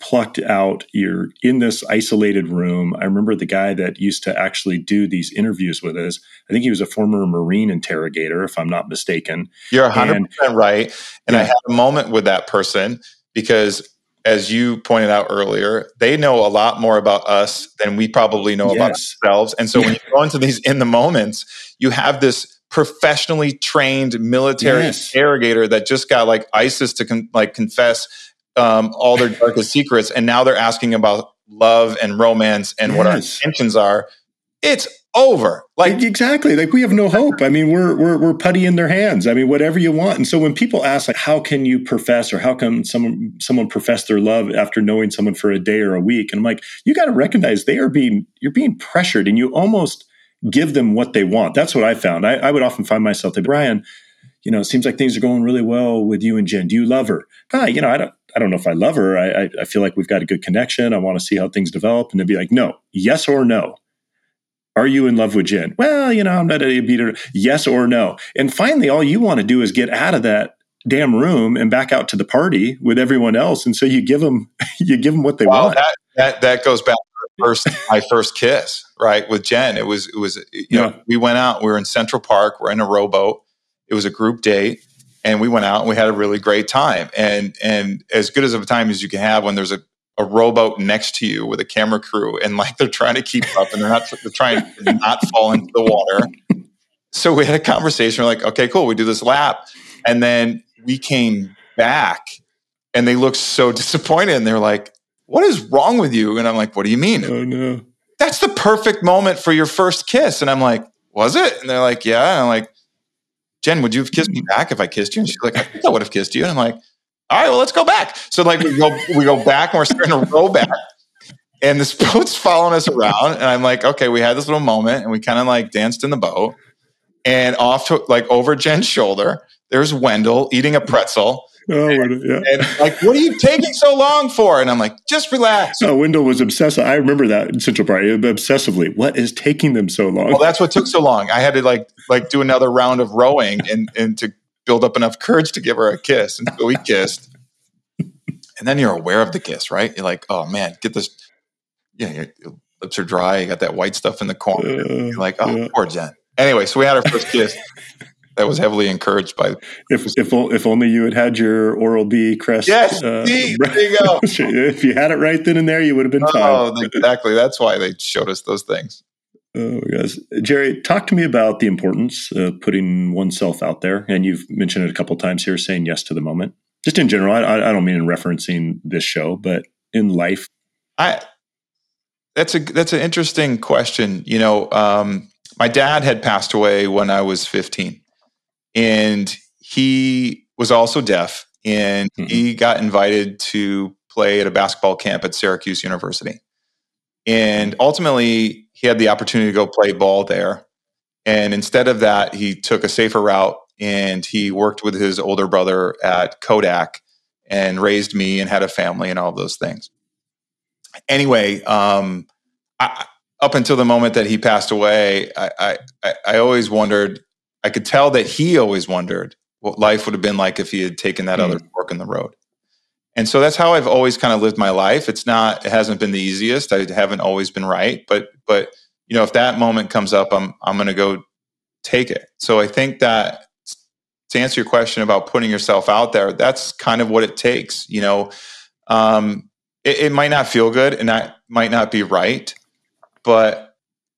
plucked out. You're in this isolated room. I remember the guy that used to actually do these interviews with us. I think he was a former Marine interrogator, if I'm not mistaken. You're 100% right. And I had a moment with that person because, as you pointed out earlier, they know a lot more about us than we probably know about ourselves. And so when you go into these in the moments, you have this professionally trained military interrogator that just got like ISIS to confess all their darkest secrets. And now they're asking about love and romance and what our intentions are. It's over. Like, exactly. Like, we have no hope. I mean, we're putty in their hands. I mean, whatever you want. And so when people ask, like, how can you profess, or how can someone profess their love after knowing someone for a day or a week? And I'm like, you got to recognize you're being pressured, and you almost give them what they want. That's what I found. I would often find myself like, Brian, you know, it seems like things are going really well with you and Jen. Do you love her? You know, I don't know if I love her. I feel like we've got a good connection. I want to see how things develop. And they'd be like, no, yes or no. Are you in love with Jen? Well, you know, I'm not a beater. Yes or no. And finally, all you want to do is get out of that damn room and back out to the party with everyone else. And so you give them what they want. That goes back to my first kiss, right? With Jen. It was, you know, we went out, we were in Central Park, we're in a rowboat. It was a group date. And we went out and we had a really great time. And as good as of a time as you can have when there's a rowboat next to you with a camera crew, and like they're trying to keep up and they're trying to not fall into the water. So we had a conversation. We're like, okay, cool. We do this lap. And then we came back and they looked so disappointed. And they're like, what is wrong with you? And I'm like, what do you mean? Oh no. That's the perfect moment for your first kiss. And I'm like, was it? And they're like, yeah. And I'm like, Jen, would you have kissed me back if I kissed you? And she's like, I think I would have kissed you. And I'm like, all right, well, let's go back. So like we go back and we're starting to row back. And this boat's following us around. And I'm like, okay, we had this little moment and we kind of like danced in the boat. And off to like over Jen's shoulder, there's Wendell eating a pretzel. Oh, and like, what are you taking so long for? And I'm like, just relax. No, Wendell was obsessive. I remember that in Central Park, obsessively. What is taking them so long? Well, that's what took so long. I had to like do another round of rowing and to build up enough courage to give her a kiss. And so we kissed. And then you're aware of the kiss, right? You're like, oh man, get this. Yeah, your lips are dry. You got that white stuff in the corner. You're like, oh, poor Jen. Anyway, so we had our first kiss. That was heavily encouraged by. If only you had your Oral-B Crest. Yes, there you go. If you had it right then and there, you would have been fine. Oh, exactly. That's why they showed us those things. Oh, guys. Jerry, talk to me about the importance of putting oneself out there. And you've mentioned it a couple of times here, saying yes to the moment. Just in general, I don't mean in referencing this show, but in life. That's an interesting question. You know, my dad had passed away when I was 15. And he was also deaf, and he got invited to play at a basketball camp at Syracuse University. And ultimately, he had the opportunity to go play ball there. And instead of that, he took a safer route, and he worked with his older brother at Kodak and raised me and had a family and all those things. Anyway, up until the moment that he passed away, I always wondered, I could tell that he always wondered, what life would have been like if he had taken that other fork in the road. And so that's how I've always kind of lived my life. It hasn't been the easiest. I haven't always been right, but you know, if that moment comes up, I'm going to go take it. So I think that to answer your question about putting yourself out there, that's kind of what it takes. You know, it might not feel good and that might not be right, but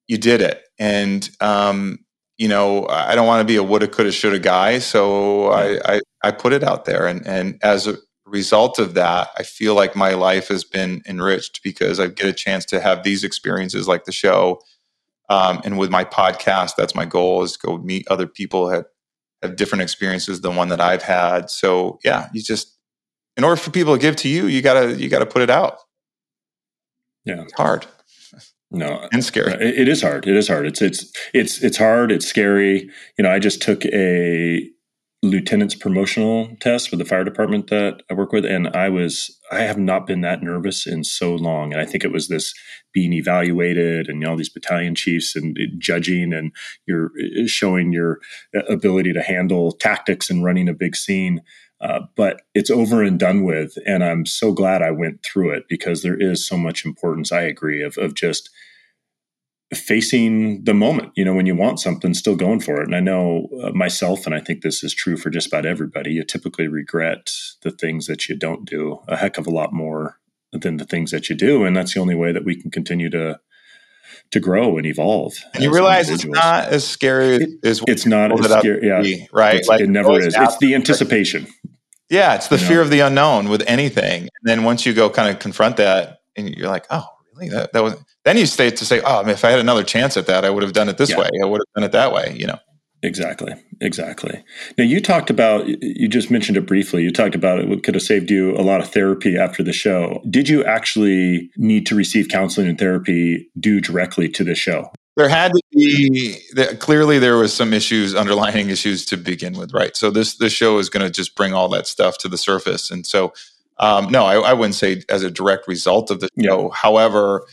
you did it. And, you know, I don't want to be a woulda, coulda, shoulda guy. So I put it out there. And as a result of that, I feel like my life has been enriched because I get a chance to have these experiences like the show. And with my podcast, that's my goal, is to go meet other people who have different experiences than one that I've had. So yeah, you just, in order for people to give to you, you gotta put it out. Yeah. It's hard. No, and scary. It is hard. It is hard. It's hard. It's scary. You know, I just took a lieutenant's promotional test for the fire department that I work with, and I have not been that nervous in so long. And I think it was this being evaluated and all these battalion chiefs and judging, and you're showing your ability to handle tactics and running a big scene. But it's over and done with. And I'm so glad I went through it, because there is so much importance, I agree, of just facing the moment, you know, when you want something, still going for it. And I know myself, and I think this is true for just about everybody, you typically regret the things that you don't do a heck of a lot more than the things that you do. And that's the only way that we can continue to grow and evolve. And you realize it's not as scary as what it's not as scary, yeah, right? Like, it never is. It's the anticipation. Yeah, it's the fear of the unknown with anything. And then once you go kind of confront that, and you're like, oh, really? That was. Then you stay to say, oh, I mean, if I had another chance at that, I would have done it this way. I would have done it that way. You know. Exactly. Now, you just mentioned it briefly. You talked about it could have saved you a lot of therapy after the show. Did you actually need to receive counseling and therapy due directly to the show? There had to be, clearly there was some underlying issues to begin with, right? So this show is going to just bring all that stuff to the surface. And so, no, I wouldn't say as a direct result of the show. However,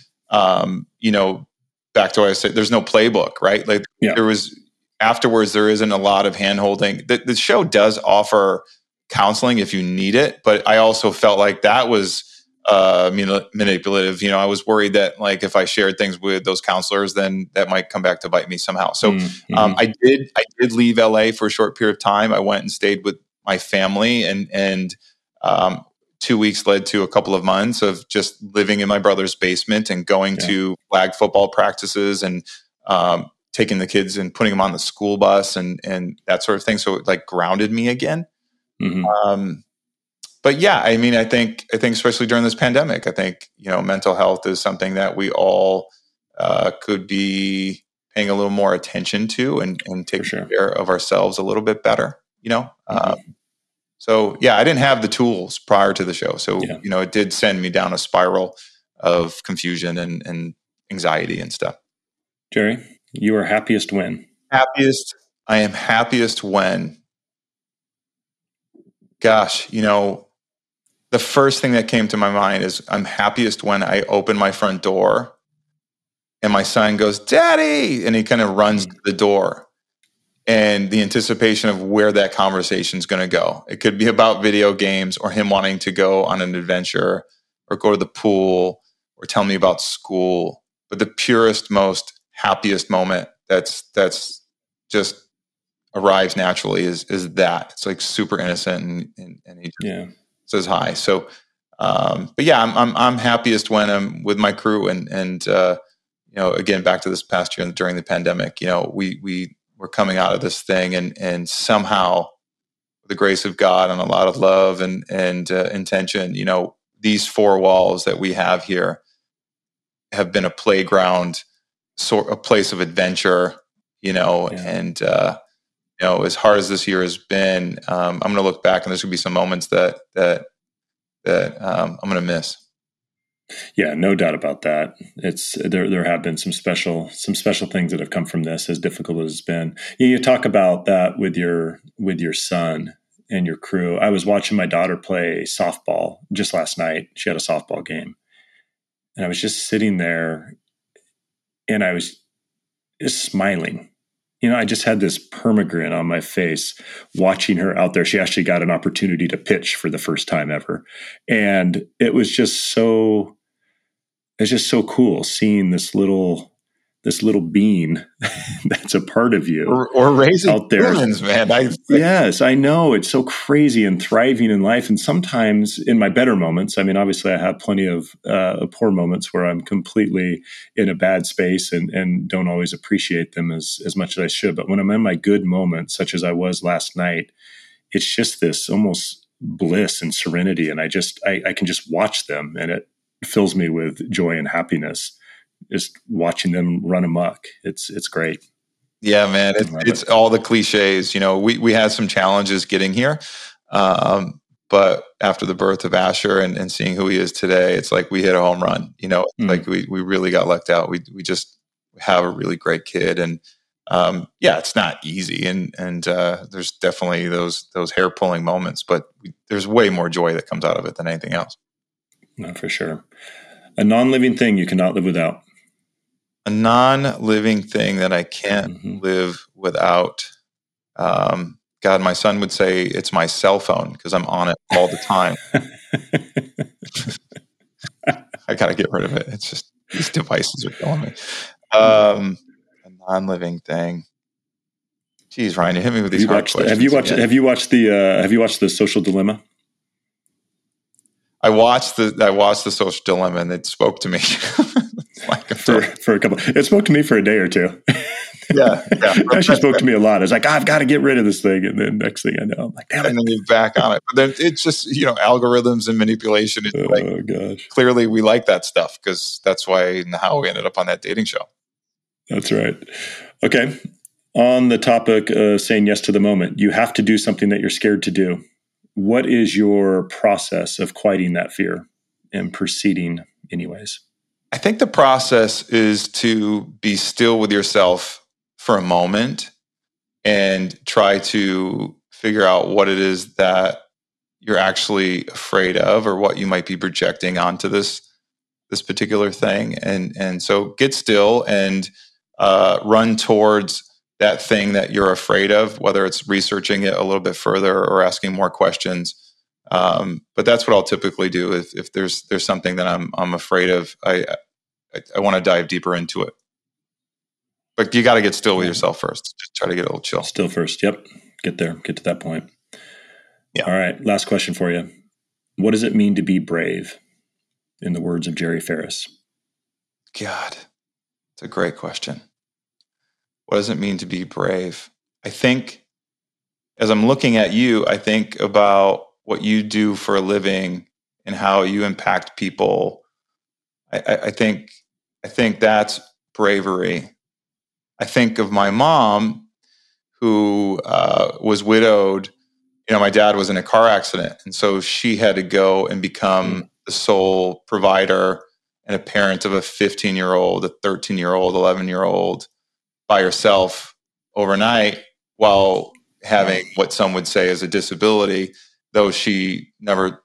you know, back to what I said, there's no playbook, right? Like there was... Afterwards, there isn't a lot of hand-holding. The show does offer counseling if you need it, but I also felt like that was manipulative. You know, I was worried that like if I shared things with those counselors, then that might come back to bite me somehow. So I did leave LA for a short period of time. I went and stayed with my family, and 2 weeks led to a couple of months of just living in my brother's basement and going to flag football practices and taking the kids and putting them on the school bus and that sort of thing. So it like grounded me again. But yeah, I mean, I think especially during this pandemic, I think, you know, mental health is something that we all could be paying a little more attention to and taking care of ourselves a little bit better, you know? So yeah, I didn't have the tools prior to the show. So, you know, it did send me down a spiral of confusion and anxiety and stuff. Jerry? You are happiest when? I am happiest when. Gosh, you know, the first thing that came to my mind is I'm happiest when I open my front door and my son goes, Daddy, and he kind of runs to the door. And the anticipation of where that conversation is going to go. It could be about video games or him wanting to go on an adventure or go to the pool or tell me about school. But the purest, most happiest moment that's just arrives naturally is that. It's like super innocent and he says hi. So, but yeah, I'm happiest when I'm with my crew and you know, again, back to this past year during the pandemic, you know, we were coming out of this thing and somehow with the grace of God and a lot of love and intention, you know, these four walls that we have here have been a playground, sort of a place of adventure, you know, and, you know, as hard as this year has been, I'm going to look back and there's gonna be some moments that I'm going to miss. Yeah, no doubt about that. It's there have been some special things that have come from this, as difficult as it's been. You talk about that with your son and your crew. I was watching my daughter play softball just last night. She had a softball game and I was just sitting there. And I was just smiling, You know, I just had this permagrin on my face watching her out there. She actually got an opportunity to pitch for the first time ever. And it was just so, it's just so cool seeing this little bean that's a part of you. Or raising out there. Humans, man. Yes, I know. It's so crazy and thriving in life. And sometimes in my better moments, I mean, obviously I have plenty of poor moments where I'm completely in a bad space and don't always appreciate them as much as I should. But when I'm in my good moments, such as I was last night, it's just this almost bliss and serenity. And I can just watch them, and it fills me with joy and happiness. Just watching them run amok. It's great. Yeah, man. It's all the cliches. You know, we had some challenges getting here. But after the birth of Asher and seeing who he is today, it's like we hit a home run. You know, like we really got lucked out. We just have a really great kid. And yeah, it's not easy. And there's definitely those hair pulling moments, but there's way more joy that comes out of it than anything else. No, for sure. A non-living thing you cannot live without. A non-living thing that I can't live without. God, my son would say it's my cell phone because I'm on it all the time. I got to get rid of it. It's just, these devices are killing me. A non-living thing. Jeez, Ryan, you hit me with these hard questions. Have you watched The Social Dilemma? I watched the Social Dilemma, and it spoke to me for a couple. It spoke to me for a day or two. Yeah. It actually spoke to me a lot. It's like, I've got to get rid of this thing, and then next thing I know, I'm like, damn it. And then you're back on it. But then it's just, you know, algorithms and manipulation. It's gosh! Clearly, we like that stuff because that's why and how we ended up on that dating show. That's right. Okay, on the topic of saying yes to the moment, you have to do something that you're scared to do. What is your process of quieting that fear and proceeding anyways? I think the process is to be still with yourself for a moment and try to figure out what it is that you're actually afraid of or what you might be projecting onto this particular thing. And so get still and run towards that thing that you're afraid of, whether it's researching it a little bit further or asking more questions, but that's what I'll typically do. If there's something that I'm afraid of, I want to dive deeper into it. But you got to get still with yourself first. Just try to get a little chill. Still first. Yep. Get there. Get to that point. Yeah. All right. Last question for you. What does it mean to be brave? In the words of Jerry Ferris. God, it's a great question. What does it mean to be brave? I think as I'm looking at you, I think about what you do for a living and how you impact people. I think that's bravery. I think of my mom who was widowed. You know, my dad was in a car accident. And so she had to go and become the sole provider and a parent of a 15-year-old, a 13-year-old, 11-year-old. By yourself overnight while having what some would say is a disability, though she never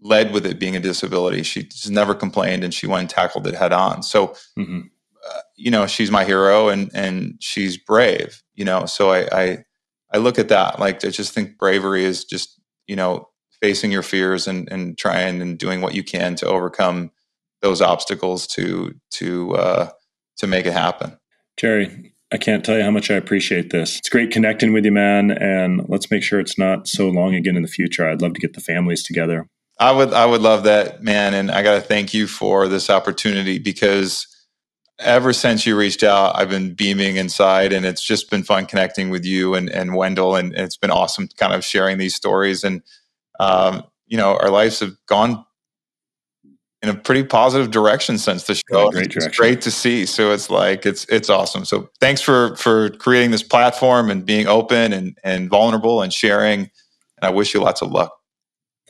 led with it being a disability. She just never complained, and she went and tackled it head on. So, you know, she's my hero, and she's brave, you know? So I look at that, like, I just think bravery is just, you know, facing your fears and trying and doing what you can to overcome those obstacles to make it happen. Jerry, I can't tell you how much I appreciate this. It's great connecting with you, man. And let's make sure it's not so long again in the future. I'd love to get the families together. I would love that, man. And I got to thank you for this opportunity because ever since you reached out, I've been beaming inside, and it's just been fun connecting with you and Wendell. And it's been awesome kind of sharing these stories. And, you know, our lives have gone in a pretty positive direction since the show. It's great to see. So it's like, it's awesome. So thanks for creating this platform and being open and vulnerable and sharing. And I wish you lots of luck.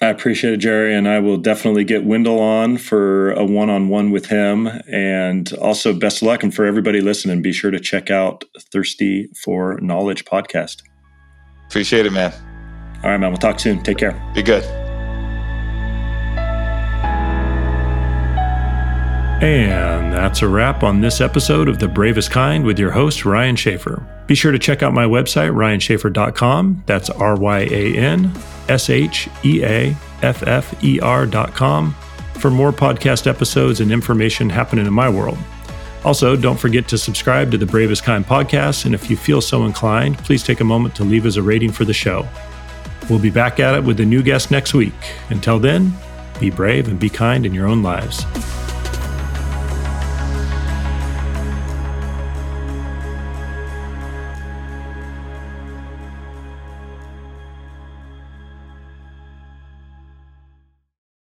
I appreciate it, Jerry. And I will definitely get Wendell on for a one-on-one with him. And also best of luck. And for everybody listening, be sure to check out Thirsty for Knowledge podcast. Appreciate it, man. All right, man. We'll talk soon. Take care. Be good. And that's a wrap on this episode of The Bravest Kind with your host, Ryan Sheaffer. Be sure to check out my website, ryansheaffer.com. That's RyanSheaffer.com for more podcast episodes and information happening in my world. Also, don't forget to subscribe to The Bravest Kind podcast, and if you feel so inclined, please take a moment to leave us a rating for the show. We'll be back at it with a new guest next week. Until then, be brave and be kind in your own lives.